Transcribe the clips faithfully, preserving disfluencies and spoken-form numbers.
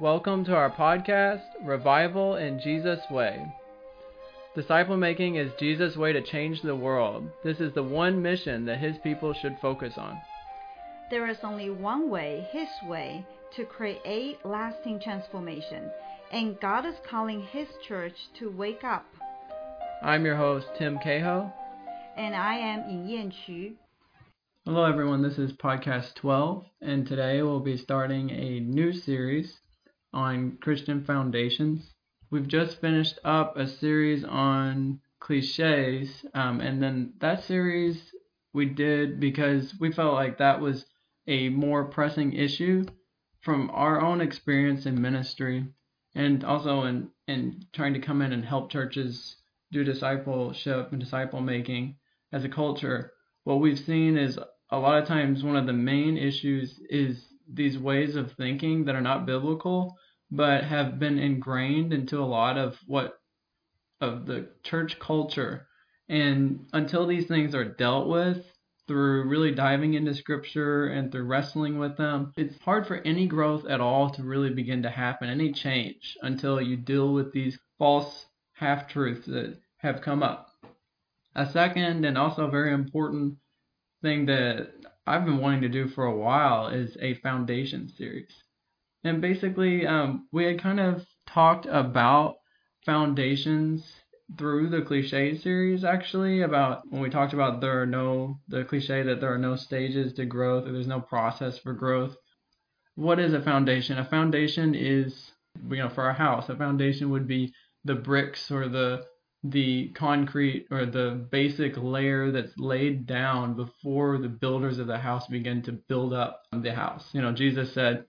Welcome to our podcast, Revival in Jesus' Way. Disciple making is Jesus' way to change the world. This is the one mission that his people should focus on. There is only one way, his way, to create lasting transformation, and God is calling his church to wake up. I'm your host, Tim Cahill. And I am Ying Yan Qu. Hello everyone, this is podcast twelve, and today we'll be starting a new series on Christian foundations. We've just finished up a series on cliches, um, and then that series we did because we felt like that was a more pressing issue from our own experience in ministry, and also in, in trying to come in and help churches do discipleship and disciple making as a culture. What we've seen is a lot of times one of the main issues is these ways of thinking that are not biblical, but have been ingrained into a lot of what of the church culture. And until these things are dealt with through really diving into scripture and through wrestling with them, it's hard for any growth at all to really begin to happen, any change, until you deal with these false half-truths that have come up. A second and also very important thing that I've been wanting to do for a while is a foundation series. And basically, um, we had kind of talked about foundations through the cliche series, actually, about when we talked about there are no, the cliche that there are no stages to growth, or there's no process for growth. What is a foundation? A foundation is, you know, for our house, a foundation would be the bricks or the the concrete or the basic layer that's laid down before the builders of the house begin to build up the house. You know, Jesus said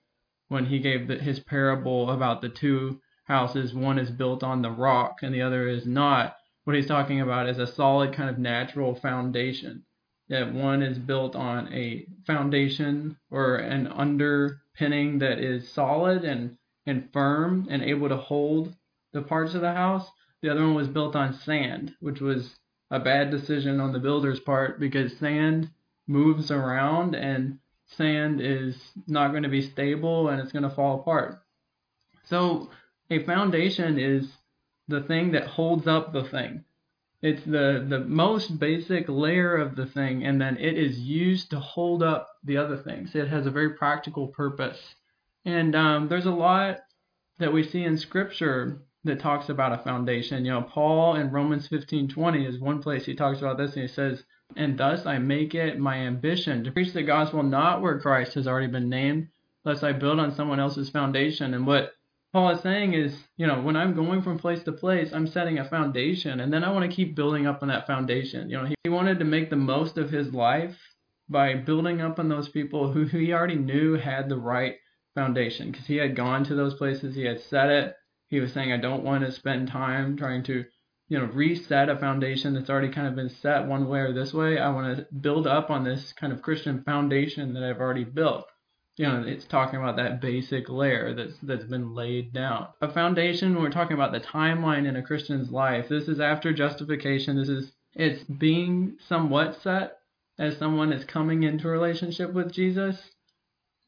when he gave the, his parable about the two houses, one is built on the rock and the other is not. What he's talking about is a solid kind of natural foundation. That one is built on a foundation or an underpinning that is solid and, and firm and able to hold the parts of the house. The other one was built on sand, which was a bad decision on the builder's part because sand moves around and sand is not going to be stable and it's going to fall apart. So a foundation is the thing that holds up the thing. It's the, the most basic layer of the thing, and then it is used to hold up the other things. It has a very practical purpose. And um, there's a lot that we see in Scripture that talks about a foundation. You know, Paul in Romans fifteen twenty is one place he talks about this, and he says, "And thus I make it my ambition to preach the gospel not where Christ has already been named, lest I build on someone else's foundation." And what Paul is saying is, you know, when I'm going from place to place, I'm setting a foundation, and then I want to keep building up on that foundation. You know, he wanted to make the most of his life by building up on those people who he already knew had the right foundation, because he had gone to those places, he had set it. He was saying, I don't want to spend time trying to, you know, reset a foundation that's already kind of been set one way or this way. I want to build up on this kind of Christian foundation that I've already built. You know, it's talking about that basic layer that's that's been laid down. A foundation, when we're talking about the timeline in a Christian's life, this is after justification. This is, it's being somewhat set as someone is coming into a relationship with Jesus.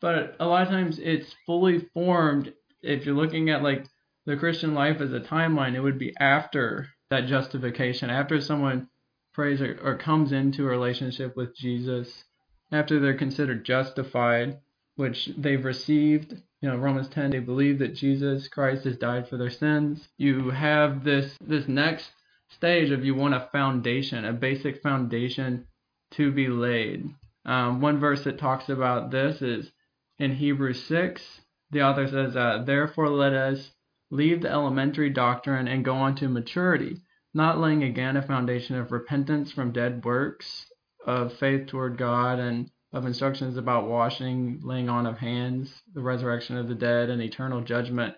But a lot of times it's fully formed. If you're looking at like the Christian life as a timeline, it would be after that justification, after someone prays or, or comes into a relationship with Jesus, after they're considered justified, which they've received. You know, Romans ten, they believe that Jesus Christ has died for their sins. You have this, this next stage of you want a foundation, a basic foundation to be laid. Um, one verse that talks about this is in Hebrews six. The author says, uh, therefore let us leave the elementary doctrine and go on to maturity, not laying again a foundation of repentance from dead works, of faith toward God, and of instructions about washing, laying on of hands, the resurrection of the dead, and eternal judgment.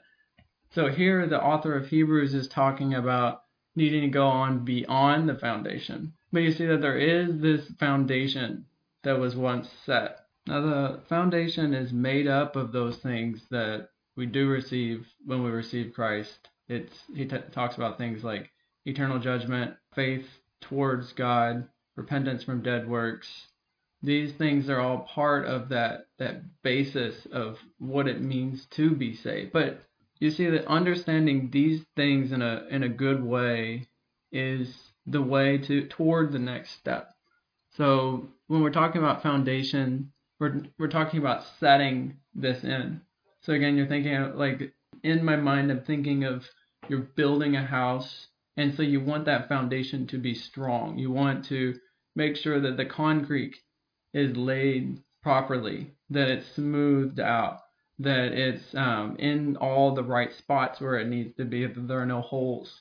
So here the author of Hebrews is talking about needing to go on beyond the foundation. But you see that there is this foundation that was once set. Now the foundation is made up of those things that we do receive when we receive Christ. It's he t- talks about things like eternal judgment, faith towards God, repentance from dead works, these things are all part of that that basis of what it means to be saved. But you see that understanding these things in a in a good way is the way to toward the next step. So when we're talking about foundation, we're we're talking about setting this in. So again, you're thinking of, like in my mind, I'm thinking of you're building a house, and so you want that foundation to be strong. You want to make sure that the concrete is laid properly, that it's smoothed out, that it's um, in all the right spots where it needs to be, that there are no holes.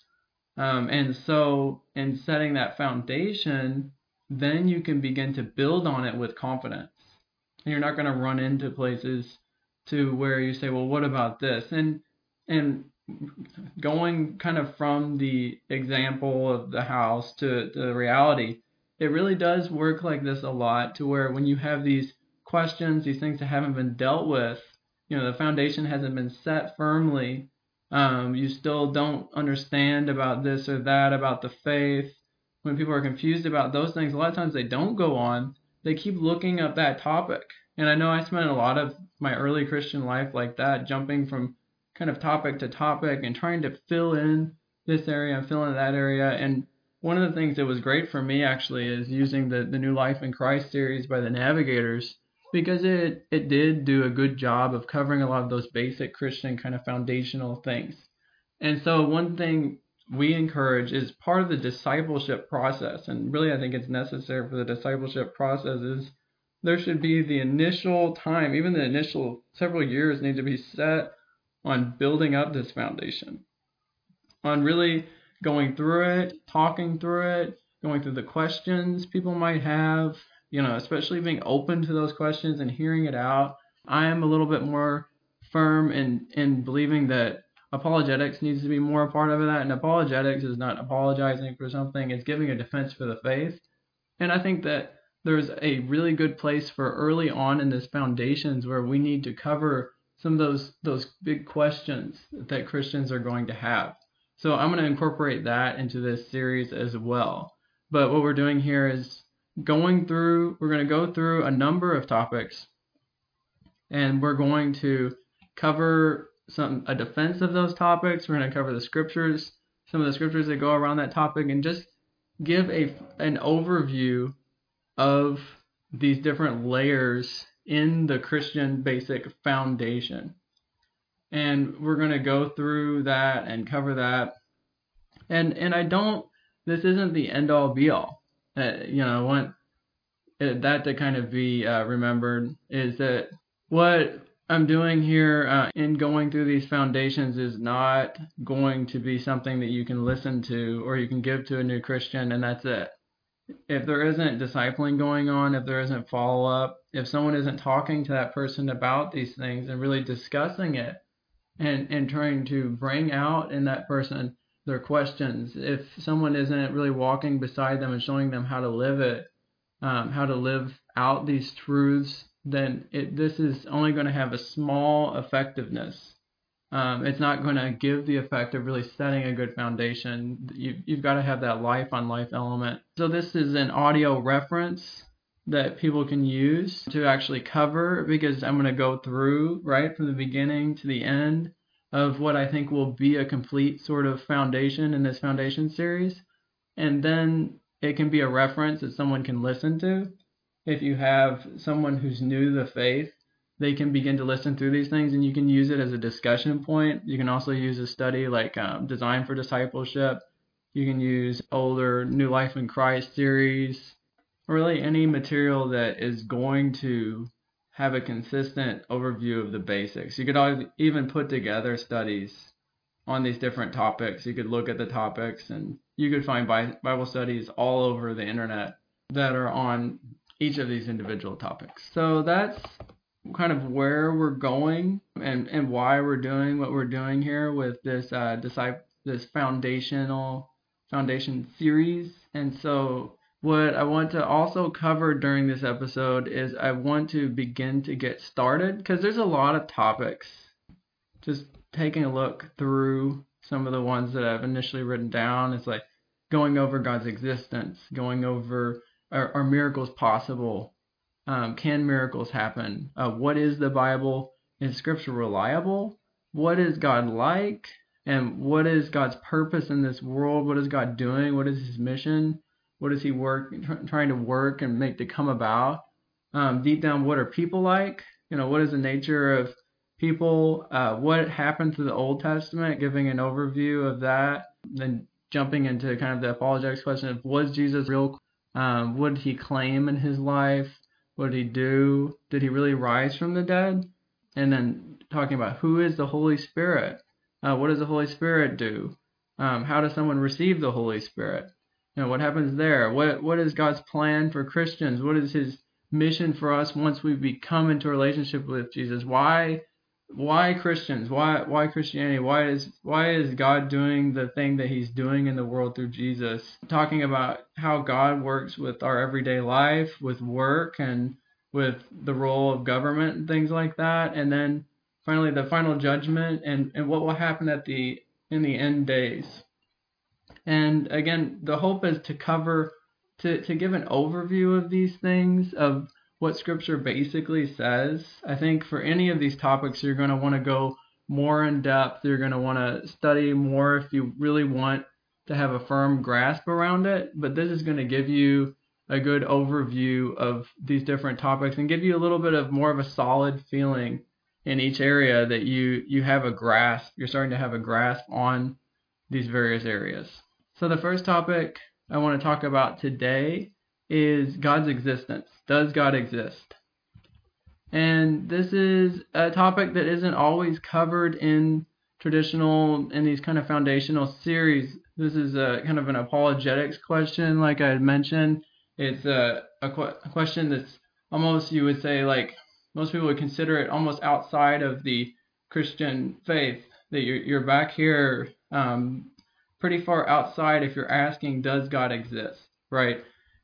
Um, and so in setting that foundation, then you can begin to build on it with confidence. And you're not going to run into places to where you say, well, what about this? And and going kind of from the example of the house to, to the reality, it really does work like this a lot, to where when you have these questions, these things that haven't been dealt with, you know, the foundation hasn't been set firmly. Um, you still don't understand about this or that, about the faith. When people are confused about those things, a lot of times they don't go on. They keep looking up that topic. And I know I spent a lot of my early Christian life like that, jumping from kind of topic to topic and trying to fill in this area and fill in that area. And one of the things that was great for me actually is using the, the New Life in Christ series by the Navigators, because it, it did do a good job of covering a lot of those basic Christian kind of foundational things. And so one thing we encourage is part of the discipleship process, and really I think it's necessary for the discipleship process, is there should be the initial time, even the initial several years need to be set on building up this foundation, on really going through it, talking through it, going through the questions people might have, you know, especially being open to those questions and hearing it out. I am a little bit more firm in, in believing that apologetics needs to be more a part of that. And apologetics is not apologizing for something. It's giving a defense for the faith. And I think that there's a really good place for early on in this foundations where we need to cover some of those, those big questions that Christians are going to have. So I'm going to incorporate that into this series as well. But what we're doing here is going through, we're going to go through a number of topics, and we're going to cover Some a defense of those topics. We're going to cover the scriptures, some of the scriptures that go around that topic, and just give a an overview of these different layers in the Christian basic foundation. And we're going to go through that and cover that. And and I don't. This isn't the end all be all. Uh, you know, I want that to kind of be uh, remembered, is that what I'm doing here uh, in going through these foundations is not going to be something that you can listen to or you can give to a new Christian and that's it. If there isn't discipling going on, if there isn't follow-up, if someone isn't talking to that person about these things and really discussing it and, and trying to bring out in that person their questions, if someone isn't really walking beside them and showing them how to live it, um, how to live out these truths, then it, this is only going to have a small effectiveness. Um, it's not going to give the effect of really setting a good foundation. You, you've got to have that life-on-life element. So this is an audio reference that people can use to actually cover, because I'm going to go through right from the beginning to the end of what I think will be a complete sort of foundation in this foundation series. And then it can be a reference that someone can listen to. If you have someone who's new to the faith, they can begin to listen through these things, and you can use it as a discussion point. You can also use a study like um, Design for Discipleship. You can use older New Life in Christ series, or really any material that is going to have a consistent overview of the basics. You could even put together studies on these different topics. You could look at the topics, and you could find Bible studies all over the internet that are on each of these individual topics. So that's kind of where we're going and, and why we're doing what we're doing here with this uh, this foundational foundation series. And so what I want to also cover during this episode is I want to begin to get started, because there's a lot of topics. Just taking a look through some of the ones that I've initially written down, it's like going over God's existence, going over Are, are miracles possible? Um, can miracles happen? Uh, what is the Bible and Scripture reliable? What is God like? And what is God's purpose in this world? What is God doing? What is his mission? What is he work tr- trying to work and make to come about? Um, deep down, what are people like? You know, what is the nature of people? Uh, what happened to the Old Testament? Giving an overview of that, then jumping into kind of the apologetics question of, was Jesus real? Um, what did he claim in his life? What did he do? Did he really rise from the dead? And then talking about, who is the Holy Spirit? Uh, what does the Holy Spirit do? Um, how does someone receive the Holy Spirit? You know, what happens there? What What is God's plan for Christians? What is his mission for us once we become into a relationship with Jesus? Why why Christians? Why why Christianity? Why is why is God doing the thing that he's doing in the world through Jesus? Talking about how God works with our everyday life, with work, and with the role of government and things like that. And then finally, the final judgment and, and what will happen at the in the end days. And again, the hope is to cover, to, to give an overview of these things, of what Scripture basically says. I think for any of these topics, you're going to want to go more in depth. You're going to want to study more if you really want to have a firm grasp around it. But this is going to give you a good overview of these different topics and give you a little bit of more of a solid feeling in each area, that you you have a grasp, you're starting to have a grasp on these various areas. So the first topic I want to talk about today is God's existence. Does God exist? And this is a topic that isn't always covered in traditional, in these kind of foundational series. This is a kind of an apologetics question, like I had mentioned. It's a, a, qu- a question that's almost, you would say, like, most people would consider it almost outside of the Christian faith, that you're, you're back here um, pretty far outside if you're asking, does God exist, right?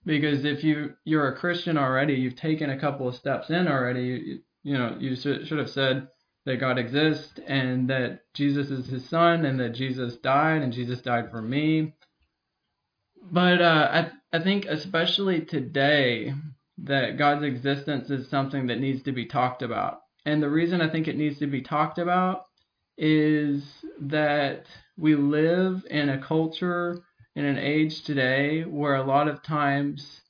Because if you, you're a Christian already, you've taken a couple of steps in already, you, you know, you should, should have said that God exists and that Jesus is his son and that Jesus died and Jesus died for me. But uh, I, I think especially today, that God's existence is something that needs to be talked about. And the reason I think it needs to be talked about is that we live in a culture, in an age today, where a lot of times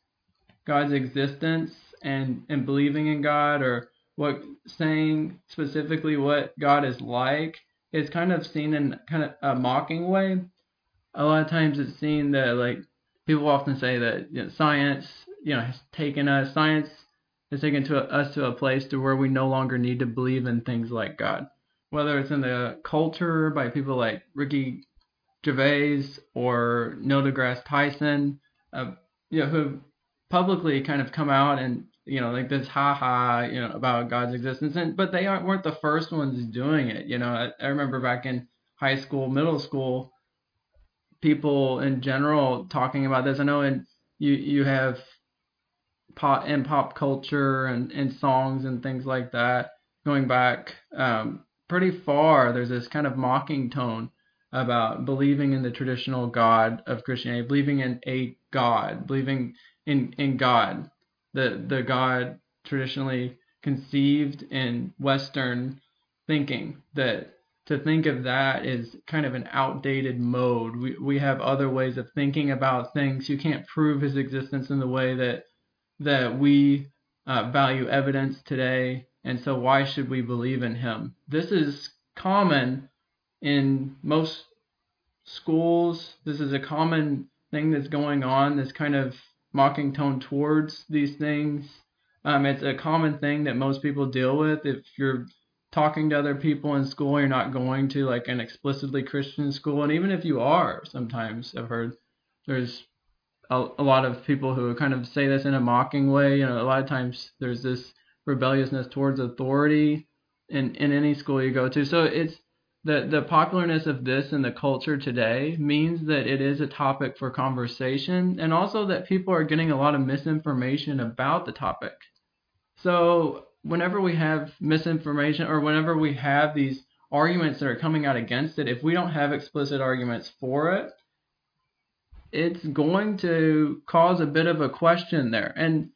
God's existence and, and believing in God, or what saying specifically what God is like, is kind of seen in kind of a mocking way. A lot of times it's seen that, like, people often say that, you know, science You know, has taken us, science has taken to us to a place to where we no longer need to believe in things like God. Whether it's in the culture by people like Ricky Gervais or Neil deGrasse Tyson, uh, you know, who have publicly kind of come out and, you know, like this ha ha, you know, about God's existence. And but they aren't weren't the first ones doing it. You know, I, I remember back in high school, middle school, people in general talking about this. I know, and you you have. Pop and pop culture and, and songs and things like that, going back um, pretty far, there's this kind of mocking tone about believing in the traditional God of Christianity, believing in a God, believing in, in God, the the God traditionally conceived in Western thinking. That to think of that is kind of an outdated mode. We we have other ways of thinking about things. You can't prove his existence in the way that that we uh, value evidence today, and so why should we believe in him? This is common in most schools. This is a common thing that's going on, this kind of mocking tone towards these things. Um, it's a common thing that most people deal with. If you're talking to other people in school, you're not going to like an explicitly Christian school, and even if you are, sometimes I've heard there's a lot of people who kind of say this in a mocking way. You know, a lot of times there's this rebelliousness towards authority in, in any school you go to. So it's the, the popularness of this in the culture today means that it is a topic for conversation, and also that people are getting a lot of misinformation about the topic. So whenever we have misinformation, or whenever we have these arguments that are coming out against it, if we don't have explicit arguments for it, it's going to cause a bit of a question there. And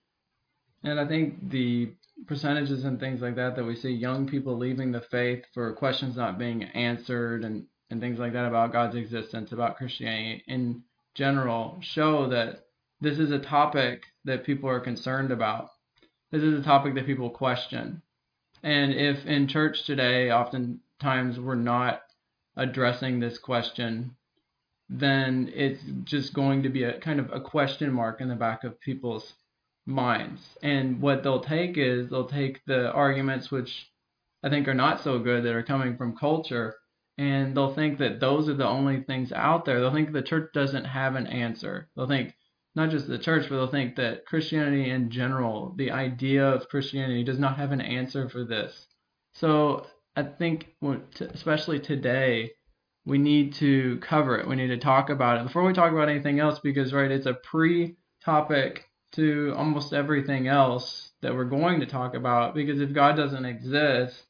And I think the percentages and things like that that we see young people leaving the faith for questions not being answered and, and things like that about God's existence, about Christianity in general, show that this is a topic that people are concerned about. This is a topic that people question. And if in church today, oftentimes we're not addressing this question, then it's just going to be a kind of a question mark in the back of people's minds. And what they'll take is they'll take the arguments, which I think are not so good, that are coming from culture, and they'll think that those are the only things out there. They'll think the church doesn't have an answer. They'll think not just the church, but they'll think that Christianity in general, the idea of Christianity, does not have an answer for this. So I think, especially today, we need to cover it. We need to talk about it before we talk about anything else, because, right, it's a pre-topic to almost everything else that we're going to talk about, because if God doesn't exist,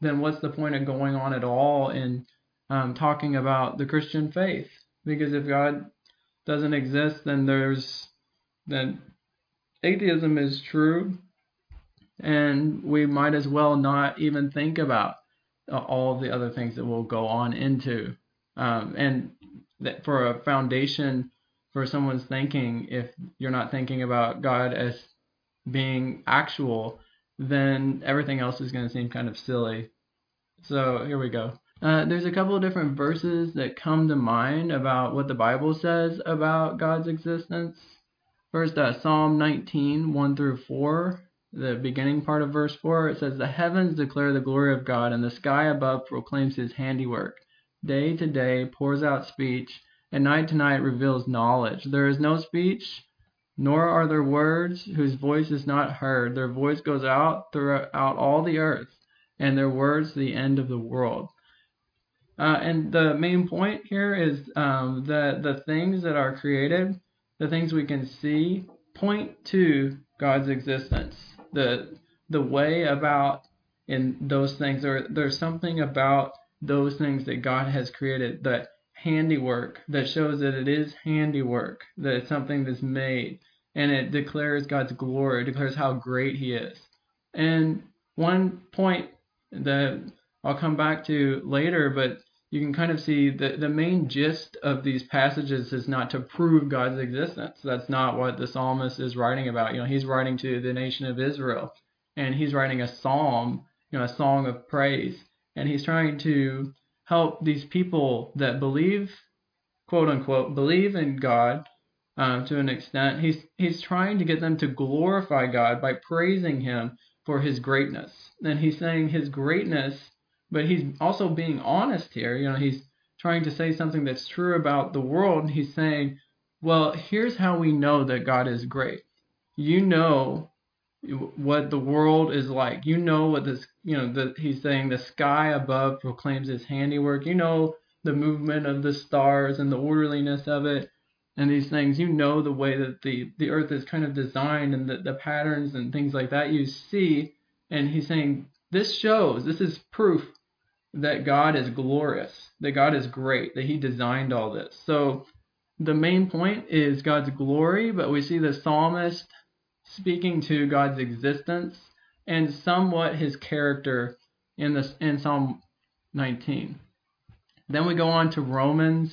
then what's the point of going on at all in um, talking about the Christian faith? Because if God doesn't exist, then there's then atheism is true, and we might as well not even think about uh, all the other things that we'll go on into. Um, and that for a foundation for someone's thinking, if you're not thinking about God as being actual, then everything else is going to seem kind of silly. So here we go. Uh, there's a couple of different verses that come to mind about what the Bible says about God's existence. First, uh, Psalm nineteen, one through four, the beginning part of verse four. It says, "The heavens declare the glory of God, and the sky above proclaims his handiwork. Day to day pours out speech, and night to night reveals knowledge. There is no speech, nor are there words whose voice is not heard. Their voice goes out throughout all the earth, and their words the end of the world." Uh, and the main point here is um, that the things that are created, the things we can see, point to God's existence. The the way about in those things, or there's something about those things that God has created, that handiwork, that shows that it is handiwork, that it's something that's made, and it declares God's glory, it declares how great he is. And one point that I'll come back to later, but you can kind of see that the main gist of these passages is not to prove God's existence. That's not what the psalmist is writing about. You know, he's writing to the nation of Israel, and he's writing a psalm, you know, a song of praise, and he's trying to help these people that believe, quote unquote, believe in God um, to an extent. He's he's trying to get them to glorify God by praising him for his greatness. And he's saying his greatness, but he's also being honest here. You know, he's trying to say something that's true about the world. And he's saying, well, here's how we know that God is great. You know what the world is like. You know what this, you know, the, he's saying the sky above proclaims his handiwork. You know the movement of the stars and the orderliness of it and these things. You know the way that the, the earth is kind of designed and the, the patterns and things like that you see. And he's saying this shows, this is proof that God is glorious, that God is great, that he designed all this. So the main point is God's glory, but we see the psalmist speaking to God's existence and somewhat his character in this in Psalm nineteen. Then we go on to Romans.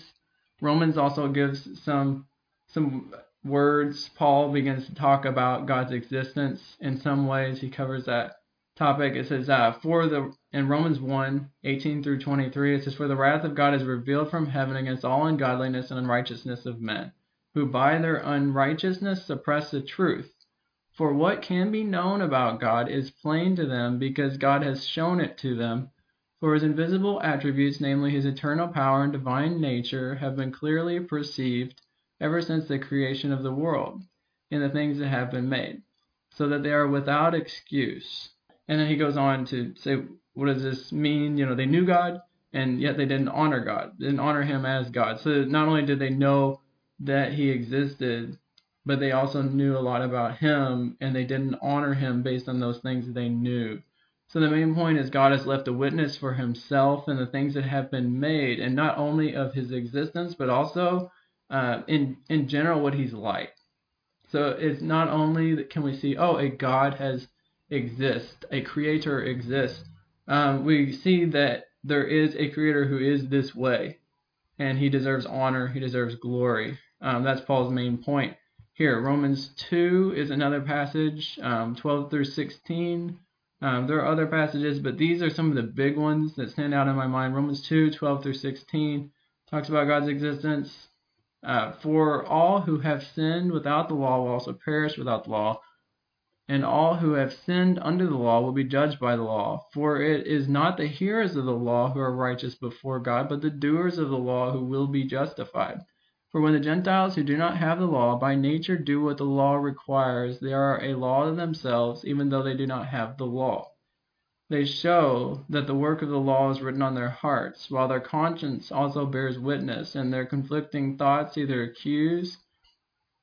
Romans also gives some some words. Paul begins to talk about God's existence in some ways. He covers that topic. It says uh, for the in Romans one, eighteen through twenty-three, it says, "For the wrath of God is revealed from heaven against all ungodliness and unrighteousness of men, who by their unrighteousness suppress the truth. For what can be known about God is plain to them, because God has shown it to them. For his invisible attributes, namely his eternal power and divine nature, have been clearly perceived ever since the creation of the world in the things that have been made, so that they are without excuse." And then he goes on to say, what does this mean? You know, they knew God, and yet they didn't honor God, didn't honor him as God. So not only did they know that he existed, but they also knew a lot about him, and they didn't honor him based on those things that they knew. So the main point is God has left a witness for himself and the things that have been made, and not only of his existence, but also uh, in, in general what he's like. So it's not only that can we see, oh, a God has exists, a creator exists. Um, we see that there is a creator who is this way, and he deserves honor, he deserves glory. Um, that's Paul's main point here. Romans two is another passage, um, twelve through sixteen. Um, there are other passages, but these are some of the big ones that stand out in my mind. Romans two, twelve through sixteen talks about God's existence. Uh, For all who have sinned without the law will also perish without the law, and all who have sinned under the law will be judged by the law. For it is not the hearers of the law who are righteous before God, but the doers of the law who will be justified. For when the Gentiles who do not have the law by nature do what the law requires, they are a law to themselves, even though they do not have the law. They show that the work of the law is written on their hearts, while their conscience also bears witness, and their conflicting thoughts either accuse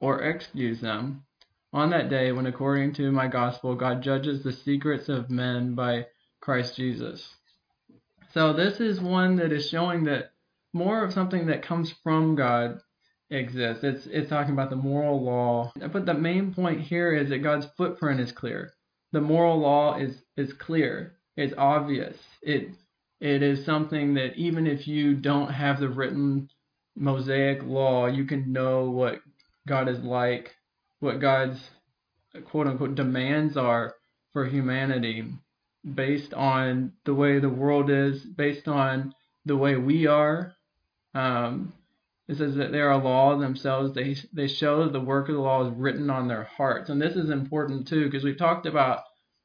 or excuse them. On that day when, according to my gospel, God judges the secrets of men by Christ Jesus. So this is one that is showing that more of something that comes from God exists. It's it's talking about the moral law. But the main point here is that God's footprint is clear. The moral law is, is clear. It's obvious. It it is something that even if you don't have the written Mosaic law, you can know what God is like, what God's quote-unquote demands are for humanity based on the way the world is, based on the way we are. Um, It says that they are a law themselves. They they show that the work of the law is written on their hearts. And this is important too, because we've talked about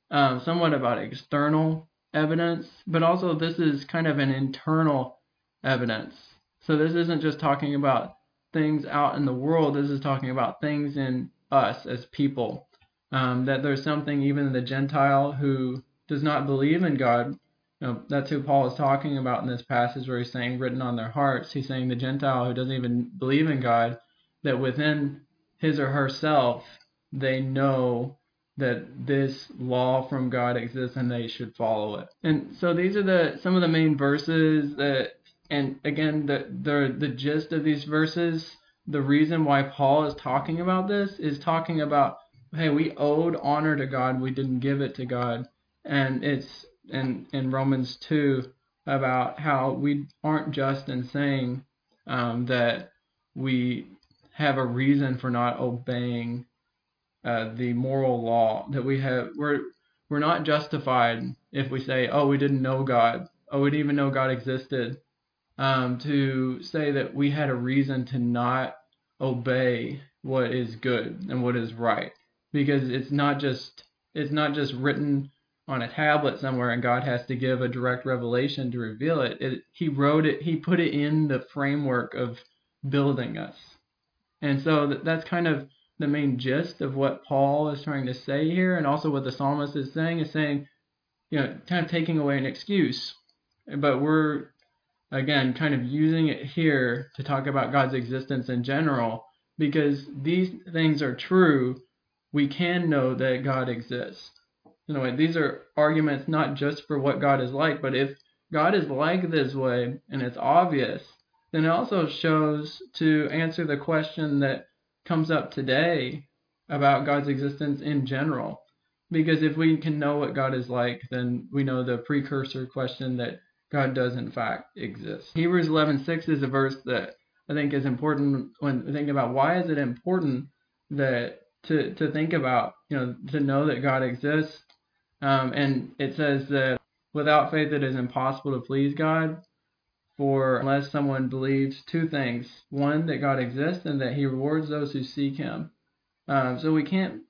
um, somewhat about external evidence, but also this is kind of an internal evidence. So this isn't just talking about things out in the world. This is talking about things in us as people, um, that there's something even in the Gentile who does not believe in God. You know, that's who Paul is talking about in this passage where he's saying written on their hearts. He's saying the Gentile who doesn't even believe in God, that within his or herself, they know that this law from God exists and they should follow it. And so these are the some of the main verses that, and again, the, the, the gist of these verses, the reason why Paul is talking about this is talking about, hey, we owed honor to God. We didn't give it to God. And it's, In, in Romans two about how we aren't just in saying um, that we have a reason for not obeying uh, the moral law, that we have we're we're not justified if we say, oh, we didn't know God, oh, we didn't even know God existed, um, to say that we had a reason to not obey what is good and what is right, because it's not just it's not just written on a tablet somewhere and God has to give a direct revelation to reveal it. it. He wrote it, he put it in the framework of building us. And so that, that's kind of the main gist of what Paul is trying to say here, and also what the psalmist is saying, is saying, you know, kind of taking away an excuse. But we're, again, kind of using it here to talk about God's existence in general, because these things are true. We can know that God exists. Anyway, these are arguments not just for what God is like, but if God is like this way and it's obvious, then it also shows to answer the question that comes up today about God's existence in general. Because if we can know what God is like, then we know the precursor question that God does in fact exist. Hebrews eleven six is a verse that I think is important when thinking about why is it important that to, to think about, you know, to know that God exists. Um, and it says that without faith it is impossible to please God, for unless someone believes two things, one, that God exists and that he rewards those who seek him. Um, so we can't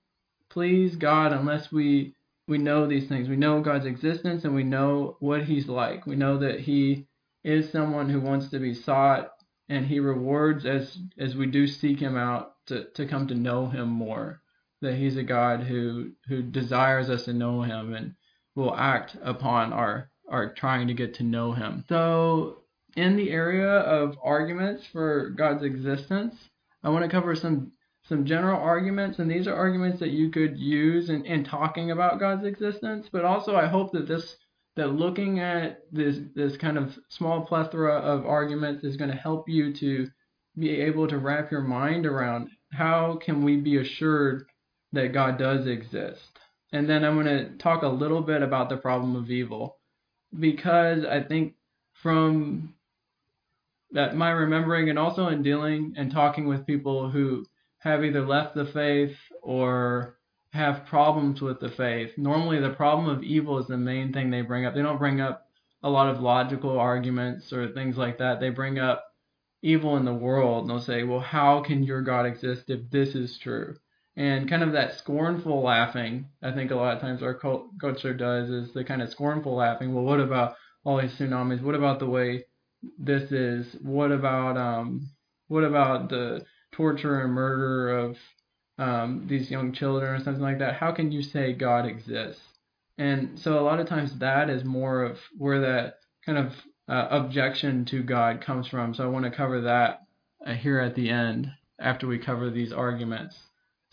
please God unless we, we know these things. We know God's existence and we know what he's like. We know that he is someone who wants to be sought and he rewards as, as we do seek him out to, to come to know him more. That he's a God who who desires us to know him and will act upon our, our trying to get to know him. So in the area of arguments for God's existence, I want to cover some, some general arguments. And these are arguments that you could use in, in talking about God's existence. But also I hope that this that looking at this, this kind of small plethora of arguments is going to help you to be able to wrap your mind around how can we be assured that God does exist? And then I'm going to talk a little bit about the problem of evil, because I think from that my remembering and also in dealing and talking with people who have either left the faith or have problems with the faith, normally the problem of evil is the main thing they bring up. They don't bring up a lot of logical arguments or things like that. They bring up evil in the world, and they'll say, well, how can your God exist if this is true? And kind of that scornful laughing, I think a lot of times our culture does, is the kind of scornful laughing. Well, what about all these tsunamis? What about the way this is? What about um, what about the torture and murder of um, these young children or something like that? How can you say God exists? And so a lot of times that is more of where that kind of uh, objection to God comes from. So I want to cover that here at the end after we cover these arguments.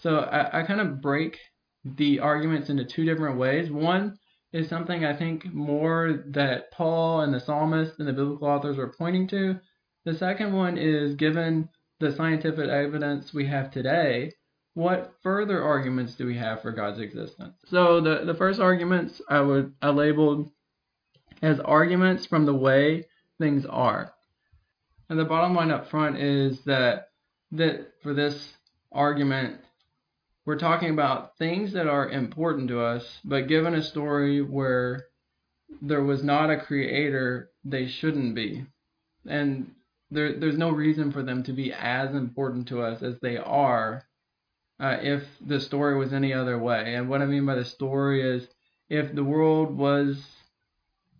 So I, I kind of break the arguments into two different ways. One is something I think more that Paul and the psalmist and the biblical authors are pointing to. The second one is, given the scientific evidence we have today, what further arguments do we have for God's existence? So the, the first arguments I would I labeled as arguments from the way things are. And the bottom line up front is that, that for this argument, we're talking about things that are important to us, but given a story where there was not a creator, they shouldn't be. And there, there's no reason for them to be as important to us as they are uh, if the story was any other way. And what I mean by the story is, if the world was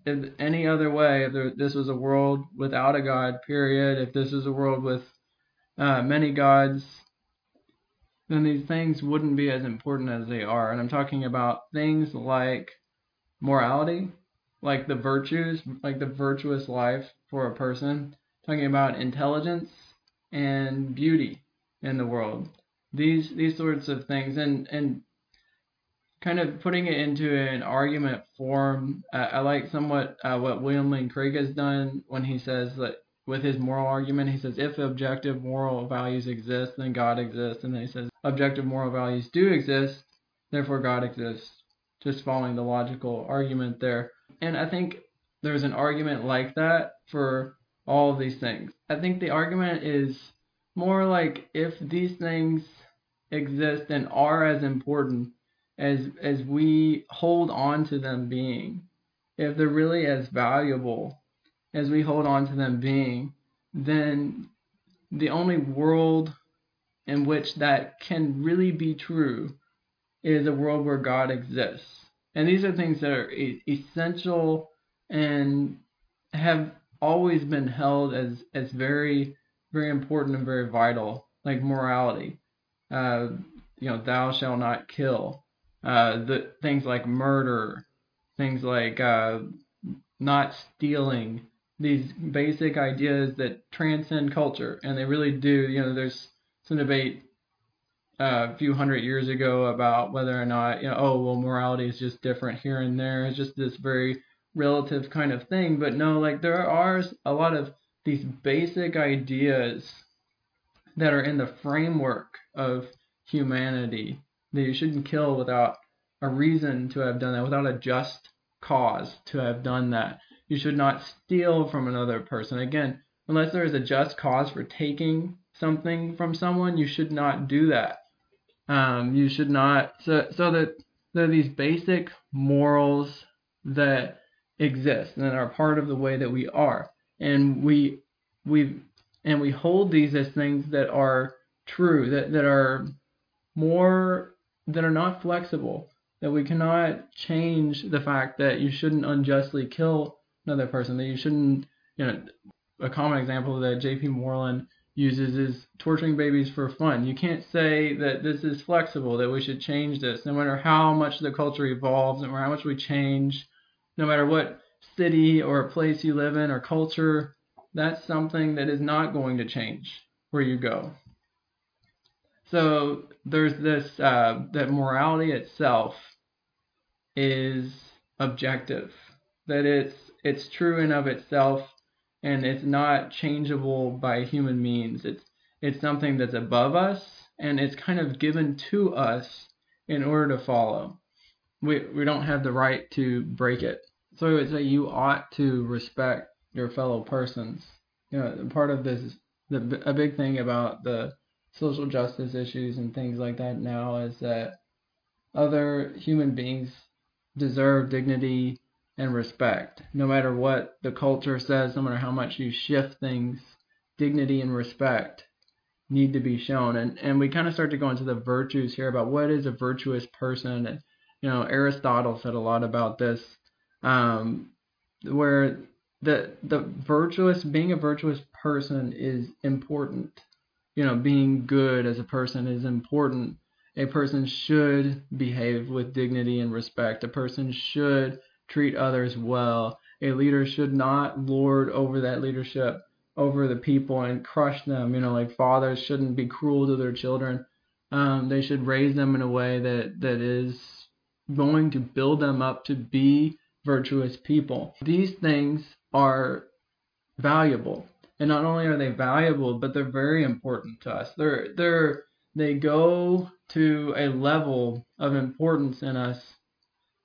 if any other way, if there, this was a world without a God, period, if this was a world with uh, many gods, then these things wouldn't be as important as they are. And I'm talking about things like morality, like the virtues, like the virtuous life for a person. I'm talking about intelligence and beauty in the world. These these sorts of things. And, and kind of putting it into an argument form, uh, I like somewhat uh, what William Lane Craig has done when he says that, with his moral argument, he says, if objective moral values exist, then God exists. And then he says, objective moral values do exist, therefore God exists. Just following the logical argument there. And I think there's an argument like that for all of these things. I think the argument is more like, if these things exist and are as important as as we hold on to them being, if they're really as valuable as we hold on to them being, then the only world in which that can really be true is a world where God exists. And these are things that are e- essential and have always been held as, as very, very important and very vital, like morality. Uh, you know, thou shalt not kill. Uh, the things like murder, things like uh, not stealing. These basic ideas that transcend culture, and they really do. You know, there's some debate uh, a few hundred years ago about whether or not, you know, oh, well, morality is just different here and there. It's just this very relative kind of thing. But no, like, there are a lot of these basic ideas that are in the framework of humanity, that you shouldn't kill without a reason to have done that, without a just cause to have done that. You should not steal from another person. Again, unless there is a just cause for taking something from someone, you should not do that. Um, you should not. So, so that there are these basic morals that exist and that are part of the way that we are, and we we and we hold these as things that are true, that that are more that are not flexible. That we cannot change the fact that you shouldn't unjustly kill another person, that you shouldn't, you know, a common example that J P Moreland uses is torturing babies for fun. You can't say that this is flexible, that we should change this, no matter how much the culture evolves, no matter how much we change, no matter what city or place you live in or culture, that's something that is not going to change where you go. So there's this, uh, that morality itself is objective, that it's It's true in of itself, and it's not changeable by human means. It's it's something that's above us, and it's kind of given to us in order to follow. We we don't have the right to break it. So I would say you ought to respect your fellow persons. You know, part of this, the a big thing about the social justice issues and things like that now is that other human beings deserve dignity and respect. No matter what the culture says, no matter how much you shift things, dignity and respect need to be shown. And and we kind of start to go into the virtues here about what is a virtuous person. And, you know, Aristotle said a lot about this, um, where the the virtuous, being a virtuous person is important. You know, being good as a person is important. A person should behave with dignity and respect. A person should treat others well. A leader should not lord over that leadership, over the people and crush them. You know, like fathers shouldn't be cruel to their children. Um, they should raise them in a way that, that is going to build them up to be virtuous people. These things are valuable. And not only are they valuable, but they're very important to us. They're, they're, they go to a level of importance in us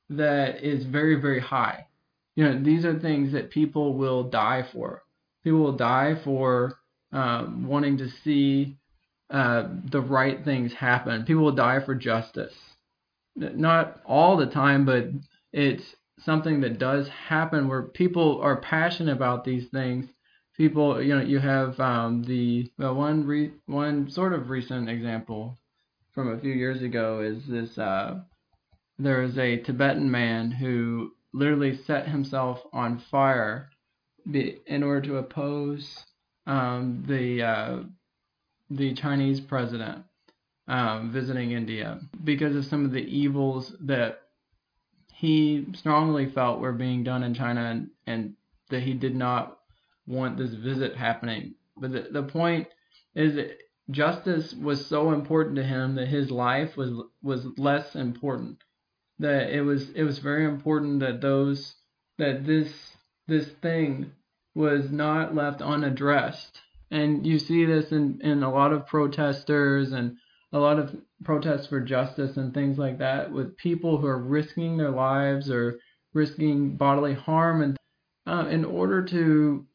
that is very, very high. You know, these are things that people will die for. People will die for um, wanting to see uh, the right things happen. People will die for justice. Not all the time, but it's something that does happen where people are passionate about these things. People, you know, you have um, the well, one re- one sort of recent example from a few years ago is this. Uh, there is a Tibetan man who literally set himself on fire be, in order to oppose um, the uh, the Chinese president um, visiting India because of some of the evils that he strongly felt were being done in China and, and that he did not want this visit happening. But the, the point is that justice was so important to him that his life was was less important, that it was it was very important that those that this this thing was not left unaddressed. And you see this in, in a lot of protesters and a lot of protests for justice and things like that, with people who are risking their lives or risking bodily harm and uh, in order to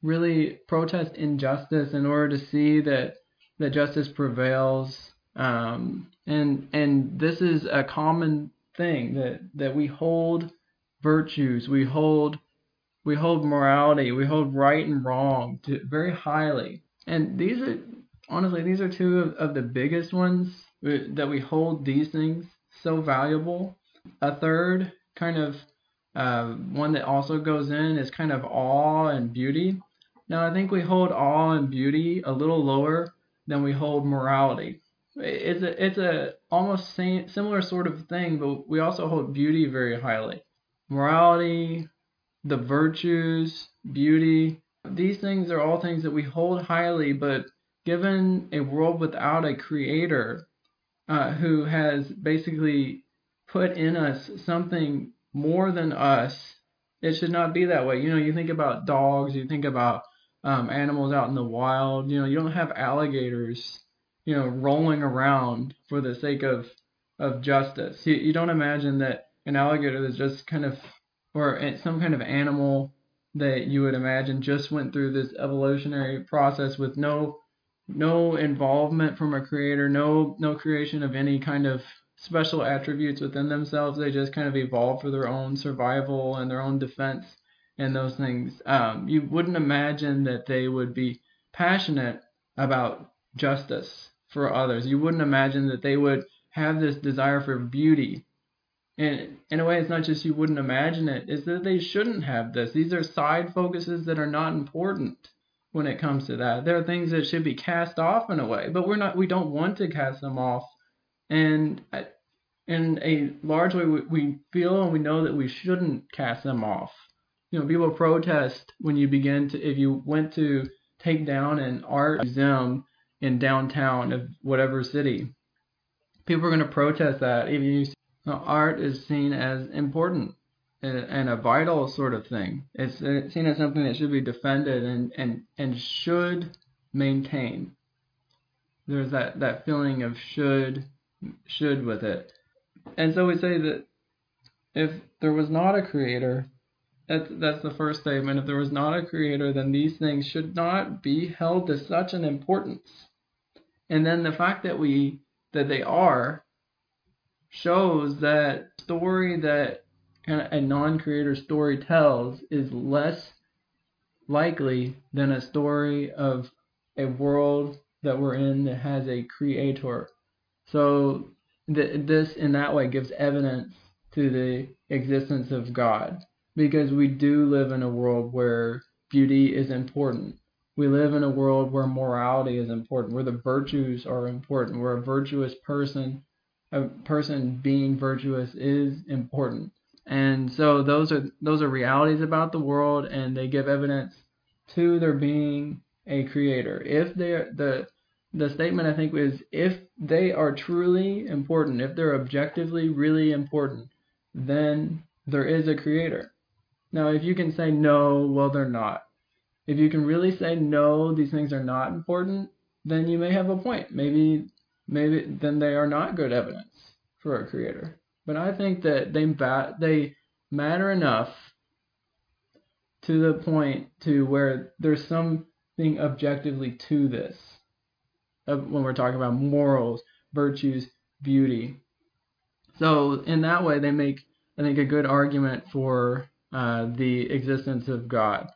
really protest injustice, in order to see that that justice prevails. Um, and and this is a common thing that, that we hold virtues, we hold we hold morality, we hold right and wrong to, very highly. And these are honestly these are two of, of the biggest ones that we hold these things so valuable. A third kind of uh, one that also goes in is kind of awe and beauty. Now, I think we hold awe and beauty a little lower than we hold morality. It's a, it's a almost same, similar sort of thing, but we also hold beauty very highly. Morality, the virtues, beauty, these things are all things that we hold highly, but given a world without a creator uh, who has basically put in us something more than us, it should not be that way. You know, you think about dogs, you think about Um, animals out in the wild. You know, you don't have alligators, you know, rolling around for the sake of of justice. You, you don't imagine that an alligator is just kind of, or some kind of animal that you would imagine just went through this evolutionary process with no no involvement from a creator, no no creation of any kind of special attributes within themselves. They just kind of evolved for their own survival and their own defense. And those things, um, you wouldn't imagine that they would be passionate about justice for others. You wouldn't imagine that they would have this desire for beauty. And in a way, it's not just you wouldn't imagine it, it's that they shouldn't have this. These are side focuses that are not important when it comes to that. There are things that should be cast off in a way, but we're not. We don't want to cast them off. And in a large way, we feel and we know that we shouldn't cast them off. You know, people protest when you begin to, if you went to take down an art museum in downtown of whatever city, people are going to protest that. Even you see, you know, art is seen as important and, and a vital sort of thing. It's, it's seen as something that should be defended and, and, and should maintain. there's that, that feeling of should, should with it. And so we say that if there was not a creator, that's, that's the first statement. If there was not a creator, then these things should not be held to such an importance. And then the fact that we, that they are, shows that story that a non-creator story tells is less likely than a story of a world that we're in that has a creator. So th- this in that way gives evidence to the existence of God, because we do live in a world where beauty is important. We live in a world where morality is important, where the virtues are important, where a virtuous person, a person being virtuous is important. And so those are those are realities about the world, and they give evidence to there being a creator. If they're the the statement I think is if they are truly important, if they're objectively really important, then there is a creator. Now, if you can say no, well, they're not. If you can really say no, these things are not important, then you may have a point. Maybe maybe then they are not good evidence for a creator. But I think that they they matter enough to the point to where there's something objectively to this when we're talking about morals, virtues, beauty. So in that way, they make, I think, a good argument for uh, the existence of God.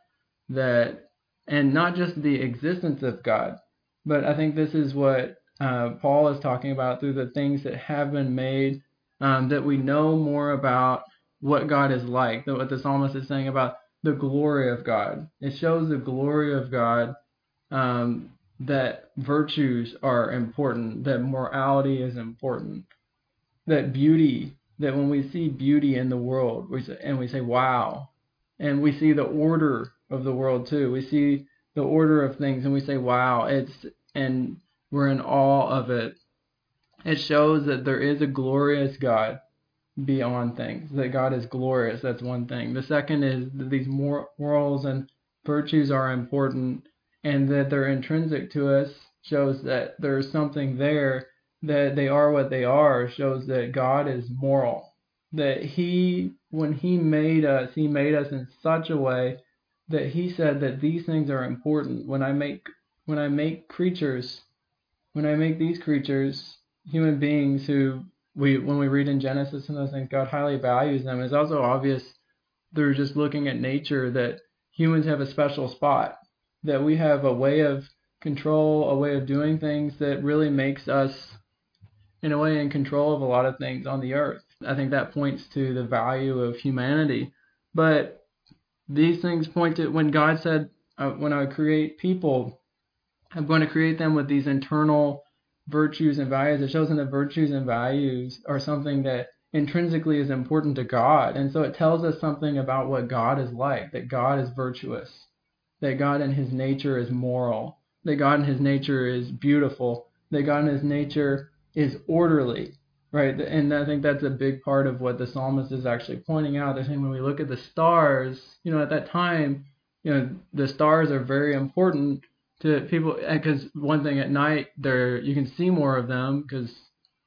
That, and not just the existence of God, but I think this is what uh, Paul is talking about through the things that have been made. Um, that we know more about what God is like, that what the psalmist is saying about the glory of God. It shows the glory of God, um, that virtues are important, that morality is important, that beauty, that when we see beauty in the world we say, and we say, wow, and we see the order of the world too. We see the order of things and we say, wow, it's, and we're in awe of it. It shows that there is a glorious God beyond things, that God is glorious. That's one thing. The second is that these morals and virtues are important, and that they're intrinsic to us shows that there's something there, that they are what they are, shows that God is moral, that he, when he made us, he made us in such a way that he said that these things are important. When I make, when I make creatures, when I make these creatures, human beings who we, when we read in Genesis and those things, God highly values them. It's also obvious through just looking at nature that humans have a special spot, that we have a way of control, a way of doing things that really makes us, in a way, in control of a lot of things on the earth. I think that points to the value of humanity. But these things point to when God said, uh, when I create people, I'm going to create them with these internal virtues and values. It shows them that virtues and values are something that intrinsically is important to God. And so it tells us something about what God is like, that God is virtuous, that God in his nature is moral, that God in his nature is beautiful, that God in his nature is orderly, right? And I think that's a big part of what the psalmist is actually pointing out. They're saying when we look at the stars, you know, at that time, you know, the stars are very important to people, because one thing at night, there you can see more of them because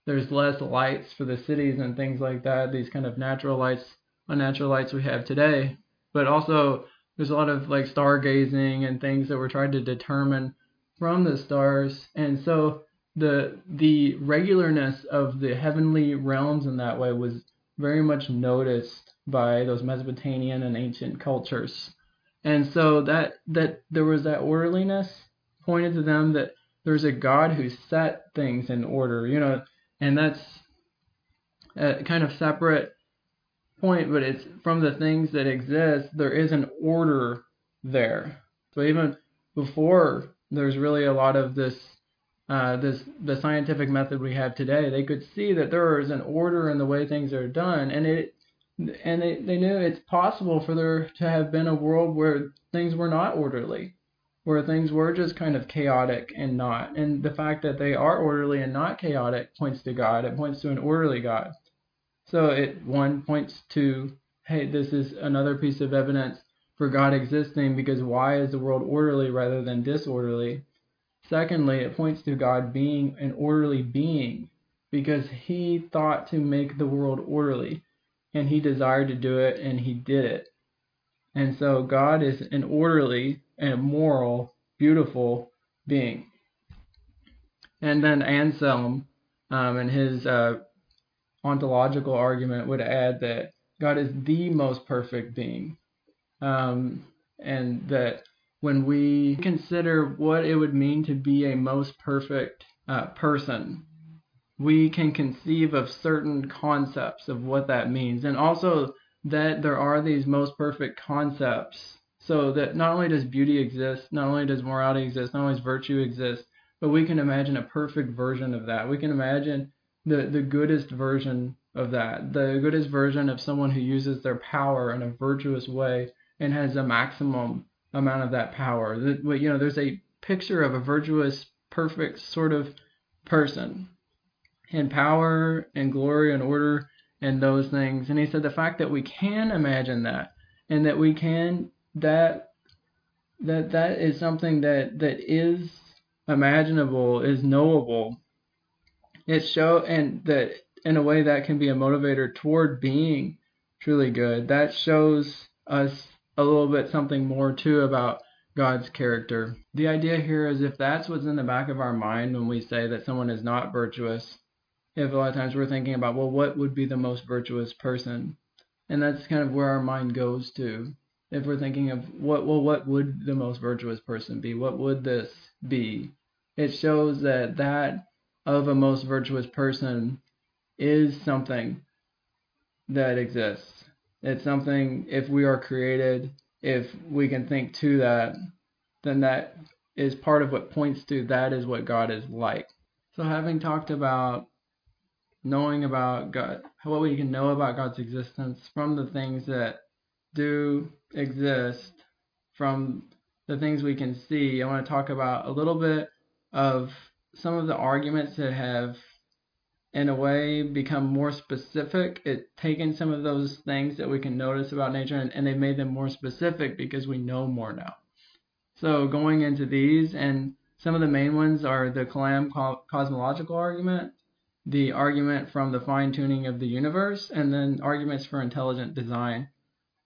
there's less lights for the cities and things like that, these kind of natural lights, unnatural lights we have today. But also there's a lot of like stargazing and things that we're trying to determine from the stars. And so the the regularness of the heavenly realms in that way was very much noticed by those Mesopotamian and ancient cultures. And so that that there was that orderliness pointed to them, that there's a God who set things in order, you know, and that's a kind of separate point, but it's from the things that exist, there is an order there. So even before there's really a lot of this, uh, this the scientific method we have today, they could see that there is an order in the way things are done, and it And they, they knew it's possible for there to have been a world where things were not orderly, where things were just kind of chaotic and not. And the fact that they are orderly and not chaotic points to God. It points to an orderly God. So it, one, points to, hey, this is another piece of evidence for God existing, because why is the world orderly rather than disorderly? Secondly, it points to God being an orderly being because he thought to make the world orderly, and he desired to do it, and he did it. And so God is an orderly and moral, beautiful being. And then Anselm, um, in his uh, ontological argument, would add that God is the most perfect being, um, and that when we consider what it would mean to be a most perfect uh, person, we can conceive of certain concepts of what that means, and also that there are these most perfect concepts, so that not only does beauty exist, not only does morality exist, not only does virtue exist, but we can imagine a perfect version of that. We can imagine the, the goodest version of that, the goodest version of someone who uses their power in a virtuous way and has a maximum amount of that power. The, you know, there's a picture of a virtuous, perfect sort of person, and power and glory and order and those things. And he said the fact that we can imagine that, and that we can, that that that is something that that is imaginable, is knowable. It show and that in a way that can be a motivator toward being truly good. That shows us a little bit something more too about God's character. The idea here is if that's what's in the back of our mind when we say that someone is not virtuous, if a lot of times we're thinking about, well, what would be the most virtuous person? And that's kind of where our mind goes to. If we're thinking of, what, well, what would the most virtuous person be? What would this be? It shows that that of a most virtuous person is something that exists. It's something, if we are created, if we can think to that, then that is part of what points to that is what God is like. So having talked about knowing about God, what we can know about God's existence from the things that do exist, from the things we can see, I want to talk about a little bit of some of the arguments that have, in a way, become more specific. It's taken some of those things that we can notice about nature, and, and they've made them more specific because we know more now. So going into these, and some of the main ones are the Kalam cosmological argument, the argument from the fine-tuning of the universe, and then arguments for intelligent design.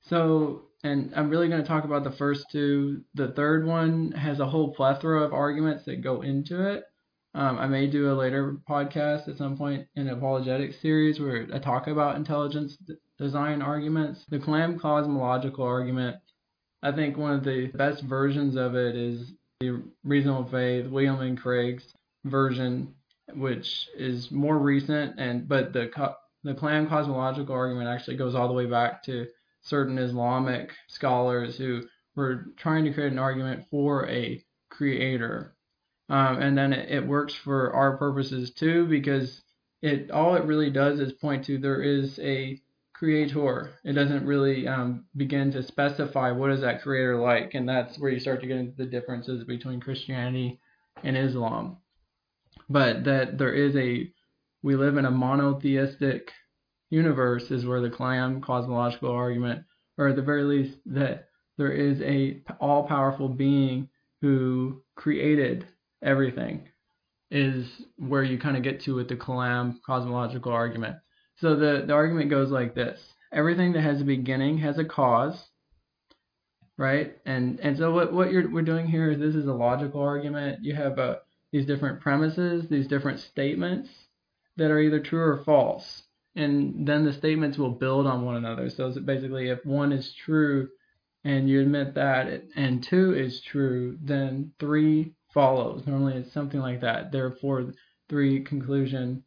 So, and I'm really going to talk about the first two. The third one has a whole plethora of arguments that go into it. Um, I may do a later podcast at some point in an apologetics series where I talk about intelligence d- design arguments. The Kalam cosmological argument, I think one of the best versions of it is the Reasonable Faith, William Lane Craig's version, which is more recent, and but the, co- the Kalam cosmological argument actually goes all the way back to certain Islamic scholars who were trying to create an argument for a creator. Um, and then it, it works for our purposes too, because it all it really does is point to there is a creator. It doesn't really um, begin to specify what is that creator like, and that's where you start to get into the differences between Christianity and Islam. But that there is a, we live in a monotheistic universe is where the Kalam cosmological argument, or at the very least that there is a all-powerful being who created everything, is where you kind of get to with the Kalam cosmological argument. So the, the argument goes like this. Everything that has a beginning has a cause, right? And and so what, what you're we're doing here is this is a logical argument. You have uh, these different premises, these different statements that are either true or false. And then the statements will build on one another. So basically if one is true and you admit that and two is true, then three follows. Normally it's something like that. Therefore, three, conclusion,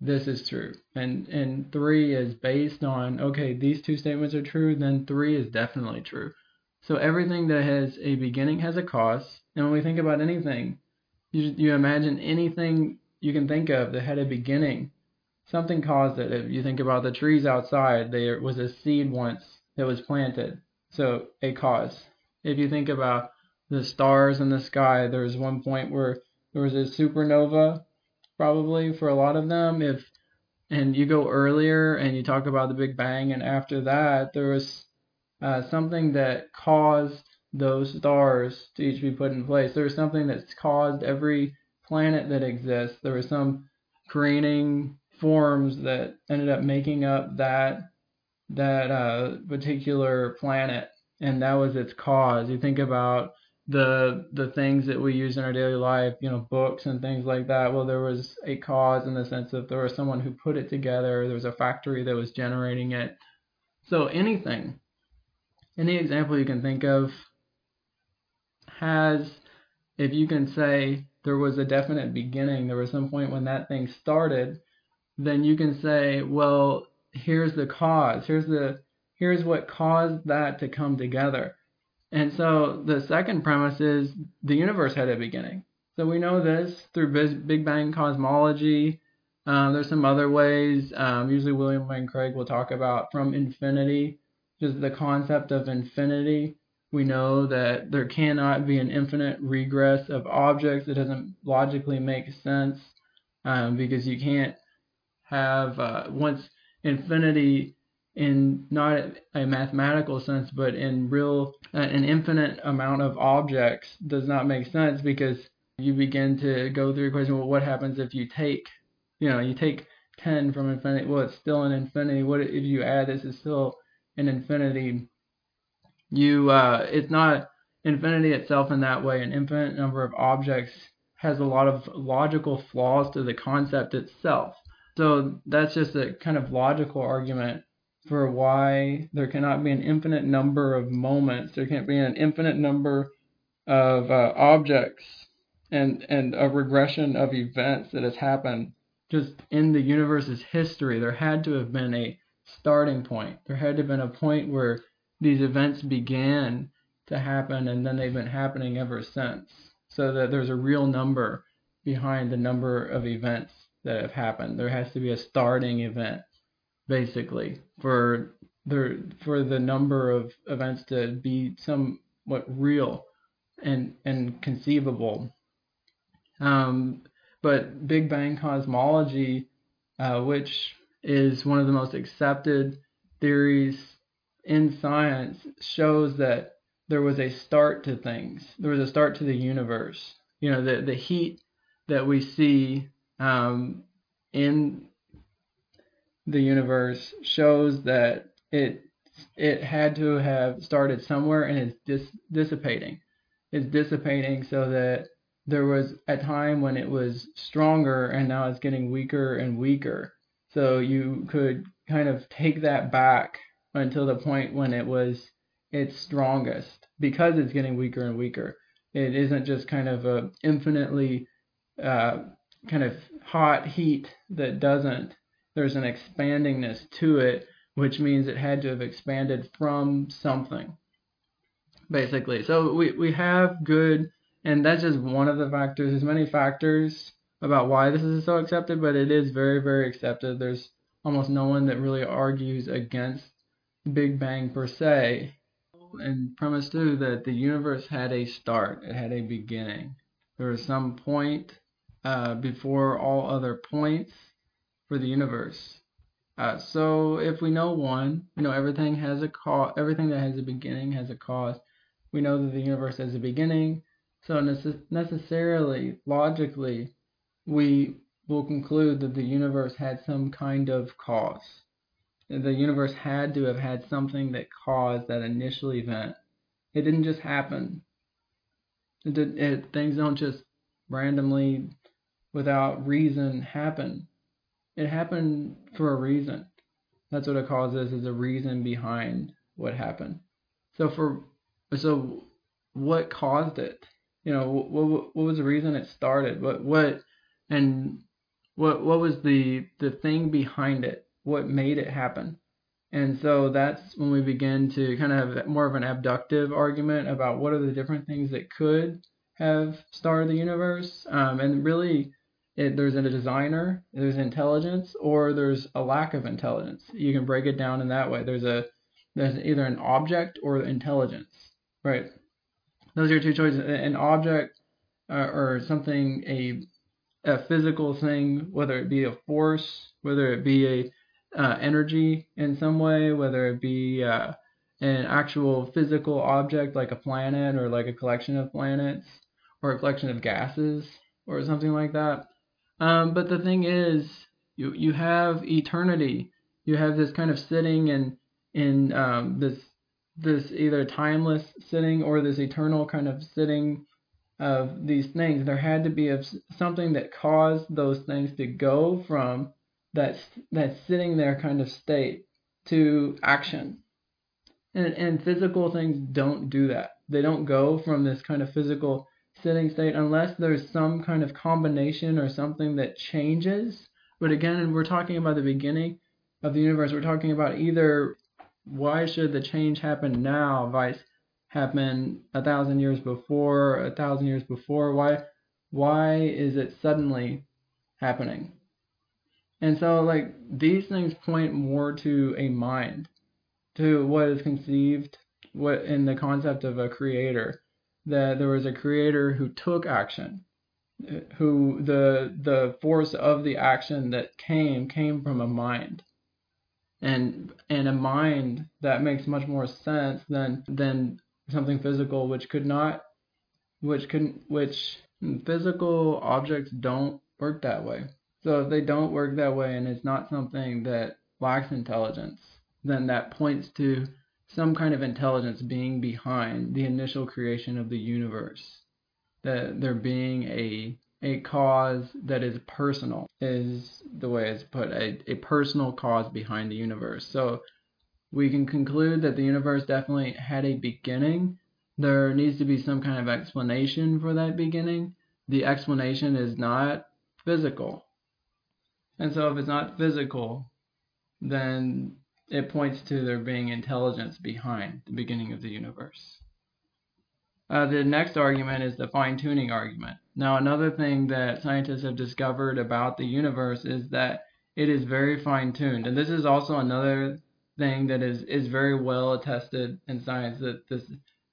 this is true. And and three is based on, okay, these two statements are true, then three is definitely true. So everything that has a beginning has a cause. And when we think about anything, you you imagine anything you can think of that had a beginning. Something caused it. If you think about the trees outside, there was a seed once that was planted. So a cause. If you think about the stars in the sky, there was one point where there was a supernova, probably, for a lot of them. If and you go earlier and you talk about the Big Bang, and after that, there was uh, something that caused those stars to each be put in place. There was something that's caused every planet that exists. There was some careening forms that ended up making up that that uh, particular planet, and that was its cause. You think about the the things that we use in our daily life, you know, books and things like that. Well, there was a cause in the sense that there was someone who put it together. There was a factory that was generating it. So anything, any example you can think of has, if you can say there was a definite beginning, there was some point when that thing started, then you can say, well, here's the cause. Here's the here's what caused that to come together. And so the second premise is the universe had a beginning. So we know this through Big Bang cosmology. Um, there's some other ways. Um, usually William Lane Craig will talk about from infinity, just the concept of infinity. We know that there cannot be an infinite regress of objects. It doesn't logically make sense um, because you can't have uh, once infinity in not a mathematical sense, but in real, uh, an infinite amount of objects does not make sense, because you begin to go through the question, well, what happens if you take, you know, you take ten from infinity? Well, it's still an infinity. What if you add this? It's still an infinity. You, uh, it's not infinity itself in that way. An infinite number of objects has a lot of logical flaws to the concept itself. So that's just a kind of logical argument for why there cannot be an infinite number of moments. There can't be an infinite number of uh, objects and, and a regression of events that has happened. Just in the universe's history, there had to have been a starting point. There had to have been a point where these events began to happen, and then they've been happening ever since, so that there's a real number behind the number of events that have happened. There has to be a starting event, basically, for the, for the number of events to be somewhat real and, and conceivable. Um, but Big Bang cosmology, uh, which is one of the most accepted theories in science, shows that there was a start to things. There was a start to the universe. You know, the, the heat that we see Um, in the universe shows that it it had to have started somewhere, and it's dis- dissipating. It's dissipating so that there was a time when it was stronger, and now it's getting weaker and weaker. So you could kind of take that back until the point when it was its strongest, because it's getting weaker and weaker. It isn't just kind of a infinitely uh, kind of hot heat that doesn't, there's an expandingness to it, which means it had to have expanded from something, basically. So we, we have good, and that's just one of the factors. There's many factors about why this is so accepted, but it is very, very accepted. There's almost no one that really argues against Big Bang per se. And premise two, that the universe had a start, it had a beginning. There was some point Uh, before all other points for the universe. Uh, so if we know one, you know, everything has a cause, everything that has a beginning has a cause. We know that the universe has a beginning. So necess- necessarily, logically, we will conclude that the universe had some kind of cause. The universe had to have had something that caused that initial event. It didn't just happen. It did, it, things don't just randomly, without reason, happen. It happened for a reason. That's what a cause is, is a reason behind what happened. So for so what caused it? You know, what what was the reason it started? What what and what what was the the thing behind it? What made it happen? And so that's when we begin to kind of have more of an abductive argument about what are the different things that could have started the universe. Um, and really, It, there's a designer, there's intelligence, or there's a lack of intelligence. You can break it down in that way. There's a there's either an object or intelligence, right? Those are your two choices. An object uh, or something, a, a physical thing, whether it be a force, whether it be a uh, energy in some way, whether it be uh, an actual physical object like a planet or like a collection of planets or a collection of gases or something like that. Um, but the thing is, you you have eternity. You have this kind of sitting in in um, this this either timeless sitting or this eternal kind of sitting of these things. There had to be a, something that caused those things to go from that that sitting there kind of state to action. And, and physical things don't do that. They don't go from this kind of physical sitting state unless there's some kind of combination or something that changes. But again, we're talking about the beginning of the universe. We're talking about either why should the change happen now, vice happen a thousand years before, a thousand years before. Why, why is it suddenly happening? And so, like, these things point more to a mind, to what is conceived, what in the concept of a creator, that there was a creator who took action, who the the force of the action that came came from a mind, and and a mind that makes much more sense than than something physical, which could not, which couldn't, which physical objects don't work that way. So if they don't work that way, and it's not something that lacks intelligence, then that points to some kind of intelligence being behind the initial creation of the universe. That there being a a cause that is personal, is the way it's put, a, a personal cause behind the universe. So we can conclude that the universe definitely had a beginning. There needs to be some kind of explanation for that beginning. The explanation is not physical. And so if it's not physical, then it points to there being intelligence behind the beginning of the universe. Uh, the next argument is the fine-tuning argument. Now, another thing that scientists have discovered about the universe is that it is very fine-tuned. And this is also another thing that is, is very well attested in science, that this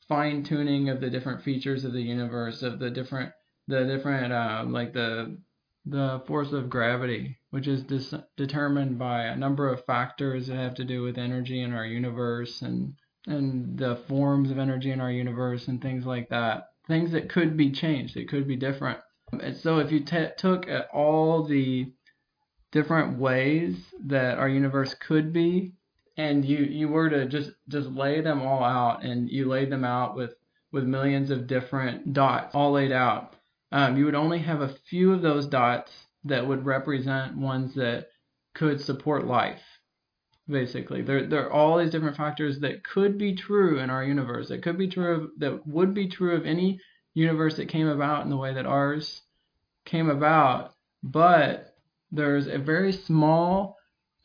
fine-tuning of the different features of the universe, of the different, the different uh, like the the force of gravity, which is dis- determined by a number of factors that have to do with energy in our universe and and the forms of energy in our universe and things like that. Things that could be changed. It could be different. And so if you t- took at all the different ways that our universe could be, and you, you were to just, just lay them all out, and you laid them out with, with millions of different dots all laid out, Um, you would only have a few of those dots that would represent ones that could support life, basically. There, there are all these different factors that could be true in our universe, that could be true of, that would be true of any universe that came about in the way that ours came about, but there's a very small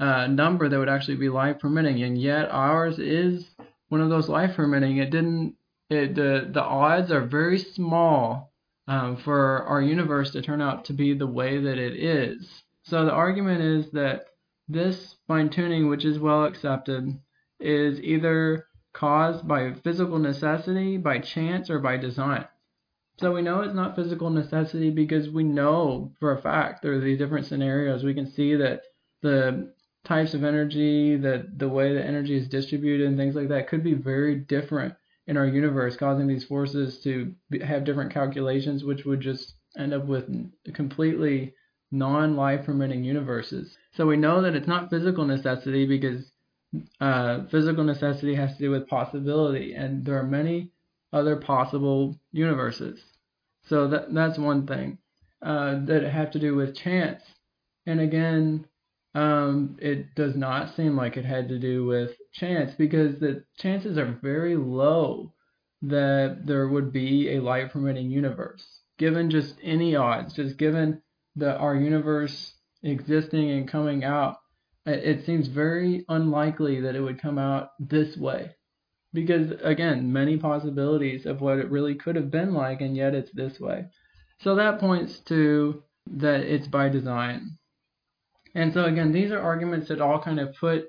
uh, number that would actually be life permitting, and yet ours is one of those life permitting. It didn't. It, the the odds are very small Um, for our universe to turn out to be the way that it is. So the argument is that this fine-tuning, which is well accepted, is either caused by physical necessity, by chance, or by design. So we know it's not physical necessity because we know for a fact there are these different scenarios. We can see that the types of energy, that the way that energy is distributed and things like that could be very different in our universe, causing these forces to have different calculations, which would just end up with completely non-life permitting universes. So we know that it's not physical necessity because uh, physical necessity has to do with possibility, and there are many other possible universes. So that, that's one thing uh, that have to do with chance. And again, Um, it does not seem like it had to do with chance, because the chances are very low that there would be a life permitting universe, given just any odds, just given the, our universe existing and coming out. It seems very unlikely that it would come out this way, because again, many possibilities of what it really could have been like, and yet it's this way. So that points to that it's by design. And so again, these are arguments that all kind of put,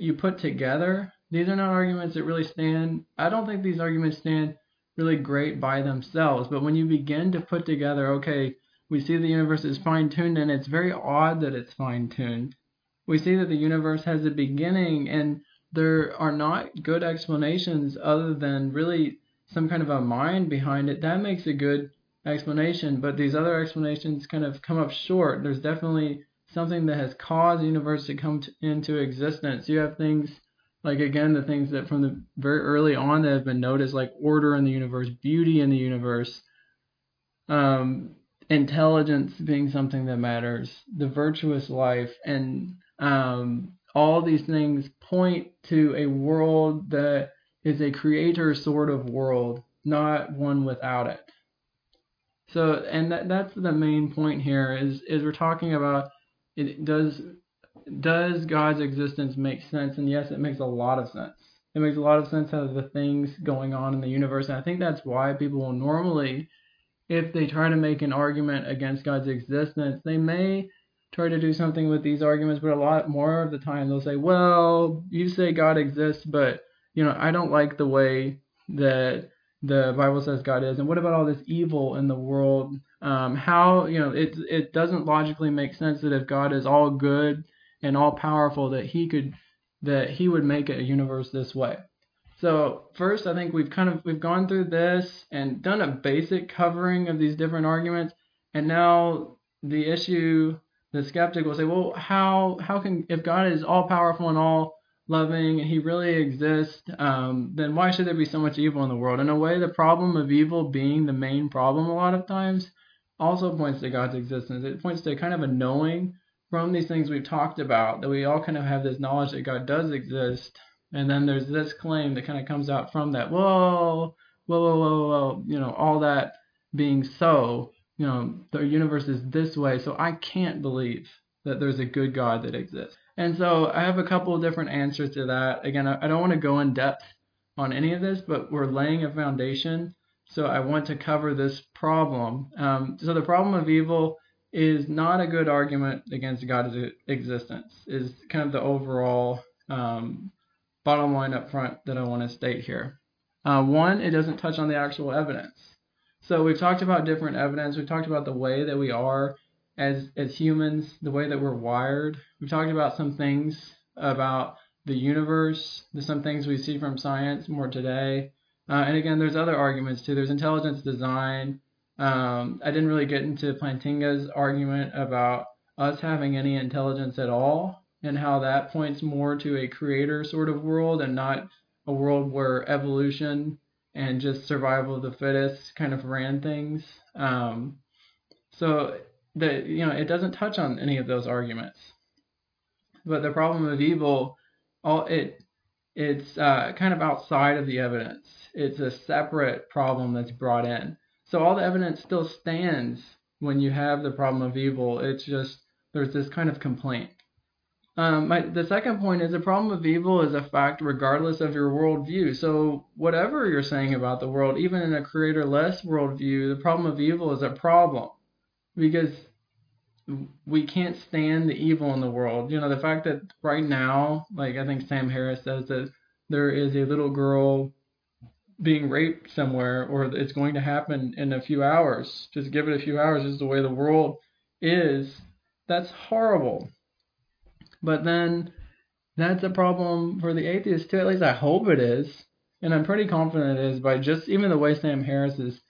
you put together. These are not arguments that really stand, I don't think these arguments stand really great by themselves, but when you begin to put together, okay, we see the universe is fine-tuned, and it's very odd that it's fine-tuned. We see that the universe has a beginning, and there are not good explanations other than really some kind of a mind behind it, that makes a good explanation. But these other explanations kind of come up short. There's definitely something that has caused the universe to come to, into existence. You have things like, again, the things that from the very early on that have been noticed, like order in the universe, beauty in the universe, um, intelligence being something that matters, the virtuous life, and um, all these things point to a world that is a creator sort of world, not one without it. So, and that, that's the main point here is, is we're talking about, it does does God's existence make sense? And yes, it makes a lot of sense. It makes a lot of sense out of the things going on in the universe. And I think that's why people will normally, if they try to make an argument against God's existence, they may try to do something with these arguments, but a lot more of the time they'll say, well, you say God exists, but you know, I don't like the way that the Bible says God is. And what about all this evil in the world? Um, how, you know, it, it doesn't logically make sense that if God is all good and all powerful, that he could, that he would make a universe this way. So first, I think we've kind of, we've gone through this and done a basic covering of these different arguments. And now the issue, the skeptic will say, well, how, how can, if God is all powerful and all loving, and he really exists, um, then why should there be so much evil in the world? In a way, the problem of evil being the main problem a lot of times also points to God's existence. It points to kind of a knowing from these things we've talked about, that we all kind of have this knowledge that God does exist, and then there's this claim that kind of comes out from that, whoa, whoa, whoa, whoa, whoa, you know, all that being so, you know, the universe is this way, so I can't believe that there's a good God that exists. And so I have a couple of different answers to that. Again, I don't want to go in depth on any of this, but we're laying a foundation. So I want to cover this problem. Um, so the problem of evil is not a good argument against God's existence, is kind of the overall um, bottom line up front that I want to state here. Uh, one, it doesn't touch on the actual evidence. So we've talked about different evidence. We've talked about the way that we are As as humans, the way that we're wired. We've talked about some things about the universe. There's some things we see from science more today. Uh, and again, there's other arguments too. There's intelligence design. Um, I didn't really get into Plantinga's argument about us having any intelligence at all and how that points more to a creator sort of world and not a world where evolution and just survival of the fittest kind of ran things. Um, so... that, you know, it doesn't touch on any of those arguments. But the problem of evil, all it it's uh, kind of outside of the evidence. It's a separate problem that's brought in. So all the evidence still stands when you have the problem of evil. It's just there's this kind of complaint. Um, my, the second point is the problem of evil is a fact regardless of your worldview. So whatever you're saying about the world, even in a creator-less worldview, the problem of evil is a problem. Because we can't stand the evil in the world. You know, the fact that right now, like I think Sam Harris says that there is a little girl being raped somewhere, or it's going to happen in a few hours. Just give it a few hours. This is the way the world is. That's horrible. But then that's a problem for the atheist too. At least I hope it is. And I'm pretty confident it is by just even the way Sam Harris is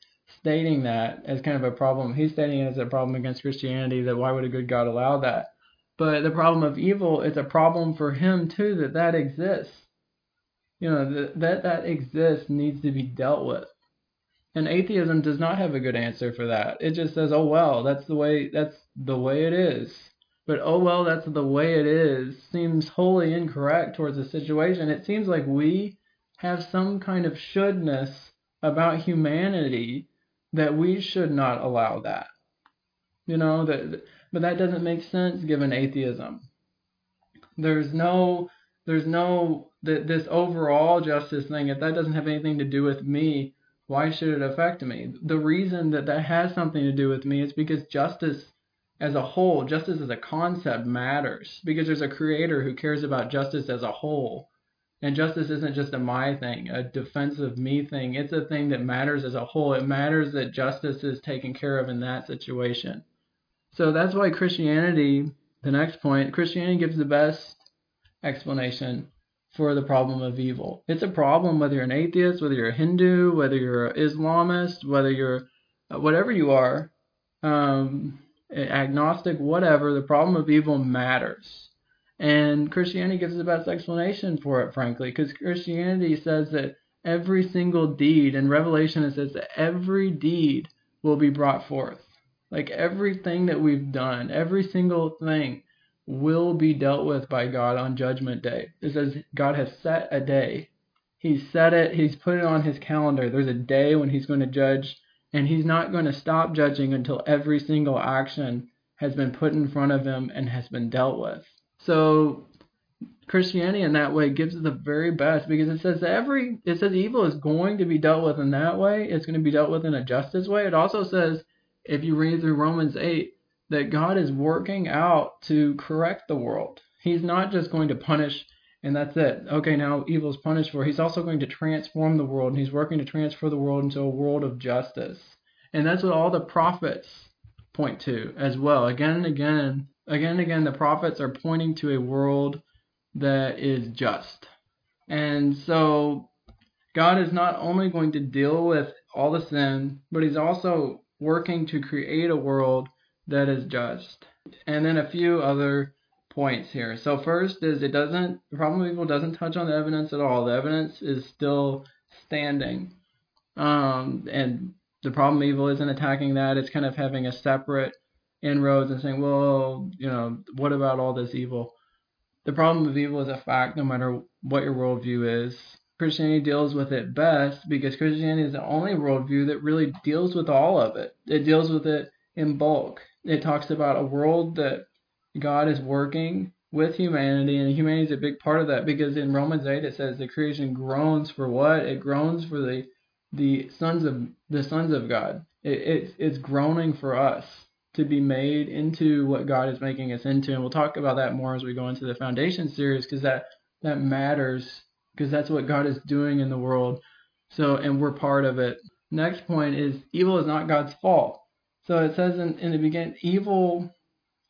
stating that as kind of a problem. He's stating it as a problem against Christianity, that why would a good God allow that? But the problem of evil, it's a problem for him too, that that exists. You know, the, that that exists needs to be dealt with. And atheism does not have a good answer for that. It just says, oh, well, that's the way, that's the way it is. But oh, well, that's the way it is seems wholly incorrect towards the situation. It seems like we have some kind of shouldness about humanity that we should not allow that, you know, that, but that doesn't make sense given atheism. There's no, there's no, that this overall justice thing, if that doesn't have anything to do with me, why should it affect me? The reason that that has something to do with me is because justice as a whole, justice as a concept matters, because there's a creator who cares about justice as a whole. And justice isn't just a my thing, a defensive me thing. It's a thing that matters as a whole. It matters that justice is taken care of in that situation. So that's why Christianity, the next point, Christianity gives the best explanation for the problem of evil. It's a problem whether you're an atheist, whether you're a Hindu, whether you're an Islamist, whether you're uh, whatever you are, um, agnostic, whatever. The problem of evil matters. And Christianity gives the best explanation for it, frankly, because Christianity says that every single deed, in Revelation it says that every deed will be brought forth. Like everything that we've done, every single thing will be dealt with by God on Judgment Day. It says God has set a day. He's set it. He's put it on his calendar. There's a day when he's going to judge, and he's not going to stop judging until every single action has been put in front of him and has been dealt with. So Christianity in that way gives it the very best, because it says every it says evil is going to be dealt with in that way. It's going to be dealt with in a justice way. It also says, if you read through Romans eight, that God is working out to correct the world. He's not just going to punish and that's it. Okay, now evil's punished for. He's also going to transform the world, and he's working to transfer the world into a world of justice. And that's what all the prophets point to as well. Again and again. Again and again, the prophets are pointing to a world that is just. And so God is not only going to deal with all the sin, but he's also working to create a world that is just. And then a few other points here. So first is it doesn't, the problem of evil doesn't touch on the evidence at all. The evidence is still standing. Um, and the problem of evil isn't attacking that. It's kind of having a separate inroads and saying, well, you know, what about all this evil? The problem of evil is a fact, no matter what your worldview is. Christianity deals with it best because Christianity is the only worldview that really deals with all of it. It deals with it in bulk. It talks about a world that God is working with humanity, and humanity is a big part of that, because in Romans eight it says the creation groans for what? It groans for the the sons of the sons of God. It, it's it's groaning for us to be made into what God is making us into. And we'll talk about that more as we go into the Foundation series, because that, that matters, because that's what God is doing in the world. So, and we're part of it. Next point is evil is not God's fault. So it says in, in the beginning, evil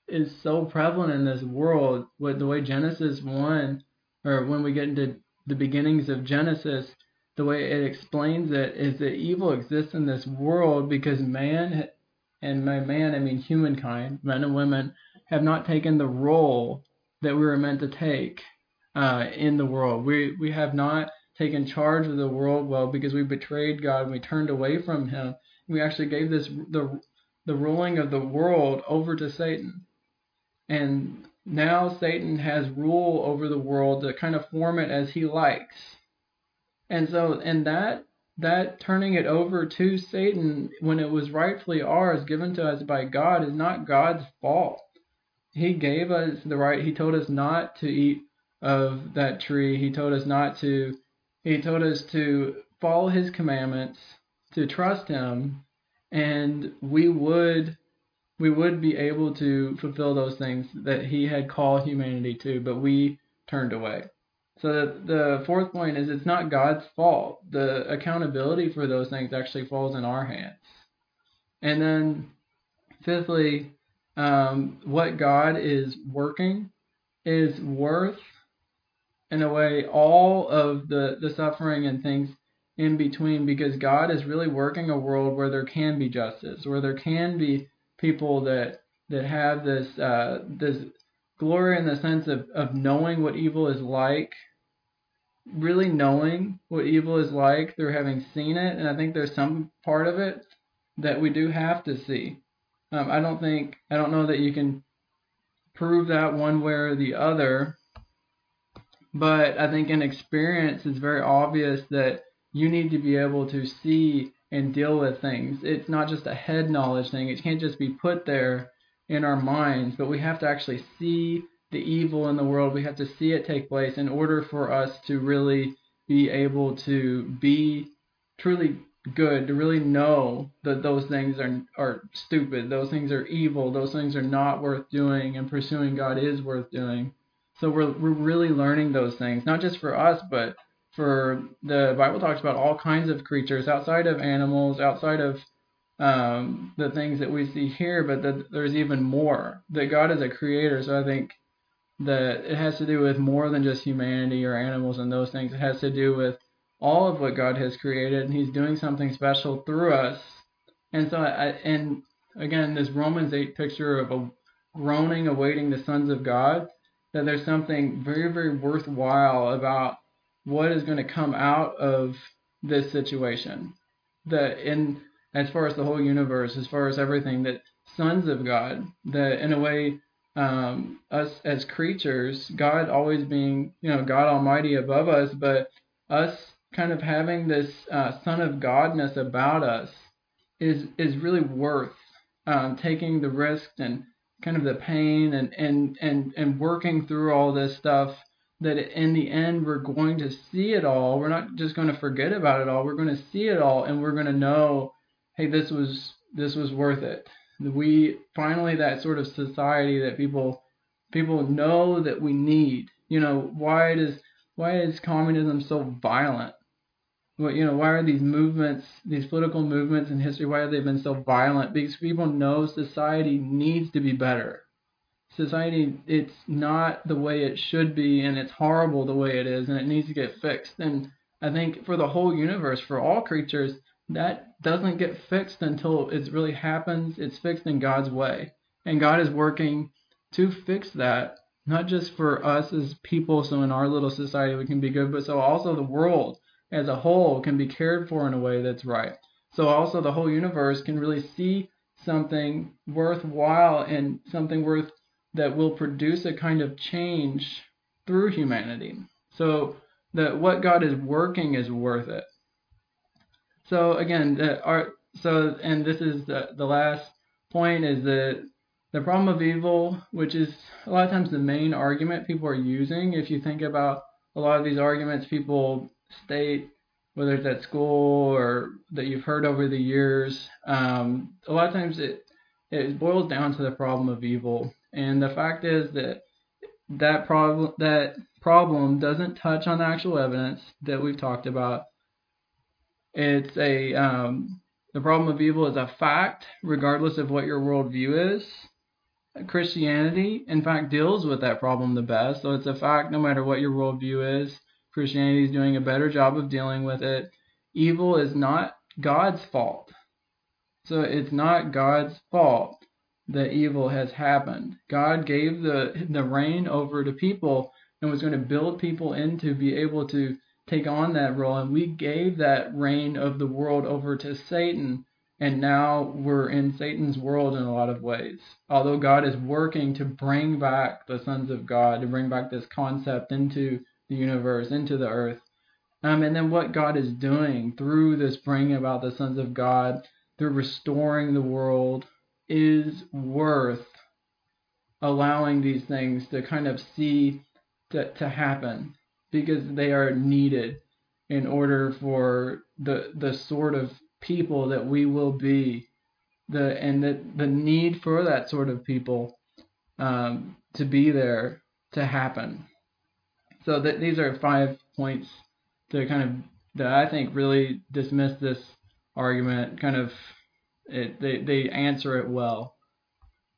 is so prevalent in this world. With the way Genesis one, or when we get into the beginnings of Genesis, the way it explains it is that evil exists in this world because man... And by man, I mean humankind, men and women, have not taken the role that we were meant to take uh, in the world. We we have not taken charge of the world well, because we betrayed God and we turned away from him. We actually gave this the the ruling of the world over to Satan. And now Satan has rule over the world to kind of form it as he likes. And so in that, that turning it over to Satan when it was rightfully ours, given to us by God, is not God's fault. He gave us the right. He told us not to eat of that tree. He told us not to, he told us to follow his commandments, to trust him, and we would, we would be able to fulfill those things that he had called humanity to, but we turned away. So the fourth point is it's not God's fault. The accountability for those things actually falls in our hands. And then fifthly, um, what God is working is worth, in a way, all of the, the suffering and things in between, because God is really working a world where there can be justice, where there can be people that that have this uh, this glory in the sense of, of knowing what evil is like, really knowing what evil is like through having seen it. And I think there's some part of it that we do have to see. Um, I don't think, I don't know that you can prove that one way or the other, but I think in experience it's very obvious that you need to be able to see and deal with things. It's not just a head knowledge thing. It can't just be put there in our minds, but we have to actually see the evil in the world. We have to see it take place in order for us to really be able to be truly good, to really know that those things are are stupid, those things are evil, those things are not worth doing, and pursuing God is worth doing. So we're we're really learning those things, not just for us, but for the Bible talks about all kinds of creatures outside of animals, outside of Um, the things that we see here, but that there's even more, that God is a creator. So I think that it has to do with more than just humanity or animals and those things. It has to do with all of what God has created, and he's doing something special through us. And so, I, and again, this Romans eight picture of a groaning, awaiting the sons of God, that there's something very, very worthwhile about what is going to come out of this situation. That in, as far as the whole universe, as far as everything, that sons of God, that in a way, um, us as creatures, God always being, you know, God Almighty above us, but us kind of having this uh, son of Godness about us is is really worth um, taking the risk and kind of the pain and, and, and, and working through all this stuff, that in the end, we're going to see it all. We're not just going to forget about it all. We're going to see it all, and we're going to know, hey, this was this was worth it. We finally, that sort of society that people people know that we need. You know, why does why is communism so violent? Well, you know, why are these movements, these political movements in history, why have they been so violent? Because people know society needs to be better. Society, it's not the way it should be, and it's horrible the way it is, and it needs to get fixed. And I think for the whole universe, for all creatures, that doesn't get fixed until it really happens. It's fixed in God's way. And God is working to fix that, not just for us as people, so in our little society we can be good, but so also the world as a whole can be cared for in a way that's right. So also the whole universe can really see something worthwhile and something worth that will produce a kind of change through humanity. So that what God is working is worth it. So again, the, our, so and this is the, the last point, is that the problem of evil, which is a lot of times the main argument people are using. If you think about a lot of these arguments, people state, whether it's at school or that you've heard over the years, um, a lot of times it, it boils down to the problem of evil. And the fact is that that problem that problem doesn't touch on the actual evidence that we've talked about. It's a um, the problem of evil is a fact, regardless of what your worldview is. Christianity, in fact, deals with that problem the best. So it's a fact no matter what your worldview is. Christianity is doing a better job of dealing with it. Evil is not God's fault. So it's not God's fault that evil has happened. God gave the the reign over to people and was going to build people in to be able to take on that role. And we gave that reign of the world over to Satan. And now we're in Satan's world in a lot of ways. Although God is working to bring back the sons of God, to bring back this concept into the universe, into the earth. Um, and then what God is doing through this bringing about the sons of God, through restoring the world, is worth allowing these things to kind of see to, to happen, because they are needed in order for the the sort of people that we will be, the and the, the need for that sort of people um, to be there to happen. So that these are five points to kind of, that I think really dismiss this argument. Kind of, it, they they answer it well.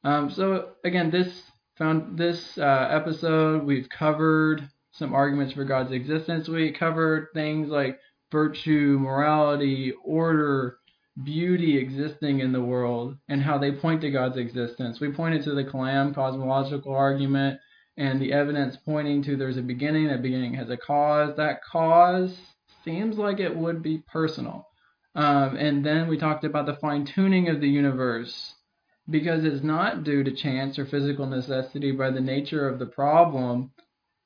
Um, so again, this found this uh, episode we've covered some arguments for God's existence. We covered things like virtue, morality, order, beauty existing in the world, and how they point to God's existence. We pointed to the Kalam cosmological argument, and the evidence pointing to there's a beginning, that beginning has a cause. That cause seems like it would be personal. Um, and then we talked about the fine-tuning of the universe, because it's not due to chance or physical necessity by the nature of the problem.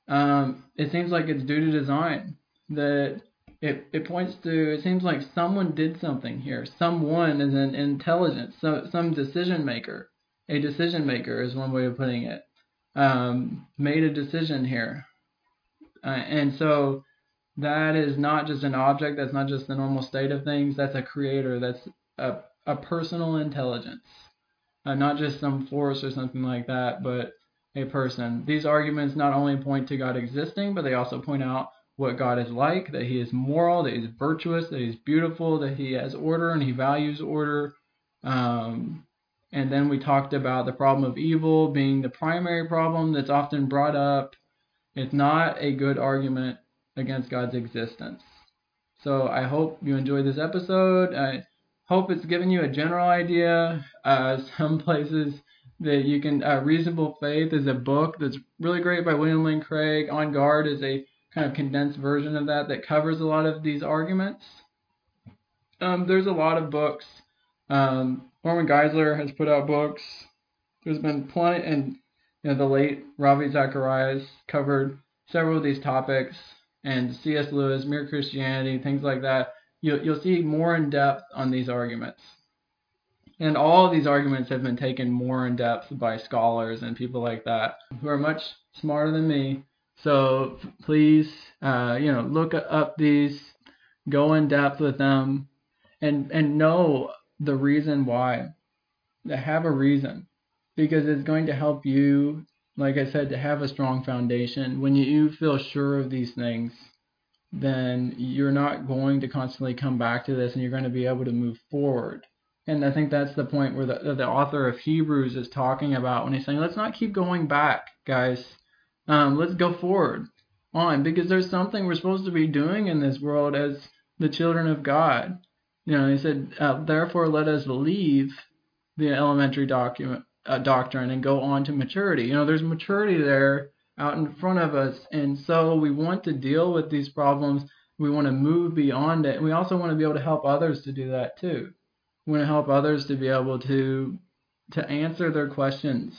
Um, it seems like it's due to design. That it, it points to, it seems like someone did something here. Someone is an intelligence, so, some decision maker. A decision maker is one way of putting it. Um, made a decision here. Uh, and so that is not just an object. That's not just the normal state of things. That's a creator. That's a, a personal intelligence. Uh, not just some force or something like that, but a person. These arguments not only point to God existing, but they also point out what God is like, that he is moral, that he's virtuous, that he's beautiful, that he has order and he values order. Um, And then we talked about the problem of evil being the primary problem that's often brought up. It's not a good argument against God's existence. So I hope you enjoy this episode. I hope it's given you a general idea. Uh, some places that you can, uh, Reasonable Faith is a book that's really great by William Lane Craig. On Guard is a kind of condensed version of that that covers a lot of these arguments. Um, there's a lot of books. Um, Norman Geisler has put out books. There's been plenty, and you know, the late Ravi Zacharias covered several of these topics, and C S Lewis, Mere Christianity, things like that. You'll, you'll see more in depth on these arguments. And all of these arguments have been taken more in depth by scholars and people like that who are much smarter than me. So please, uh, you know, look up these, go in depth with them, and and know the reason why. Have a reason, because it's going to help you, like I said, to have a strong foundation. When you feel sure of these things, then you're not going to constantly come back to this, and you're going to be able to move forward. And I think that's the point where the, the author of Hebrews is talking about when he's saying, let's not keep going back, guys. Um, let's go forward on, because there's something we're supposed to be doing in this world as the children of God. You know, he said, uh, therefore let us leave the elementary document, uh, doctrine and go on to maturity. You know, there's maturity there out in front of us. And so we want to deal with these problems. We want to move beyond it. And we also want to be able to help others to do that too. We want to help others to be able to to answer their questions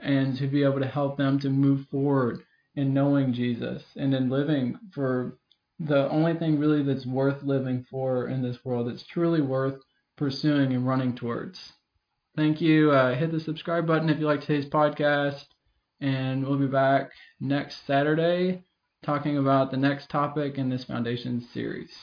and to be able to help them to move forward in knowing Jesus and in living for the only thing really that's worth living for in this world, that's truly worth pursuing and running towards. Thank you. Uh, hit the subscribe button if you like today's podcast, and we'll be back next Saturday talking about the next topic in this Foundations series.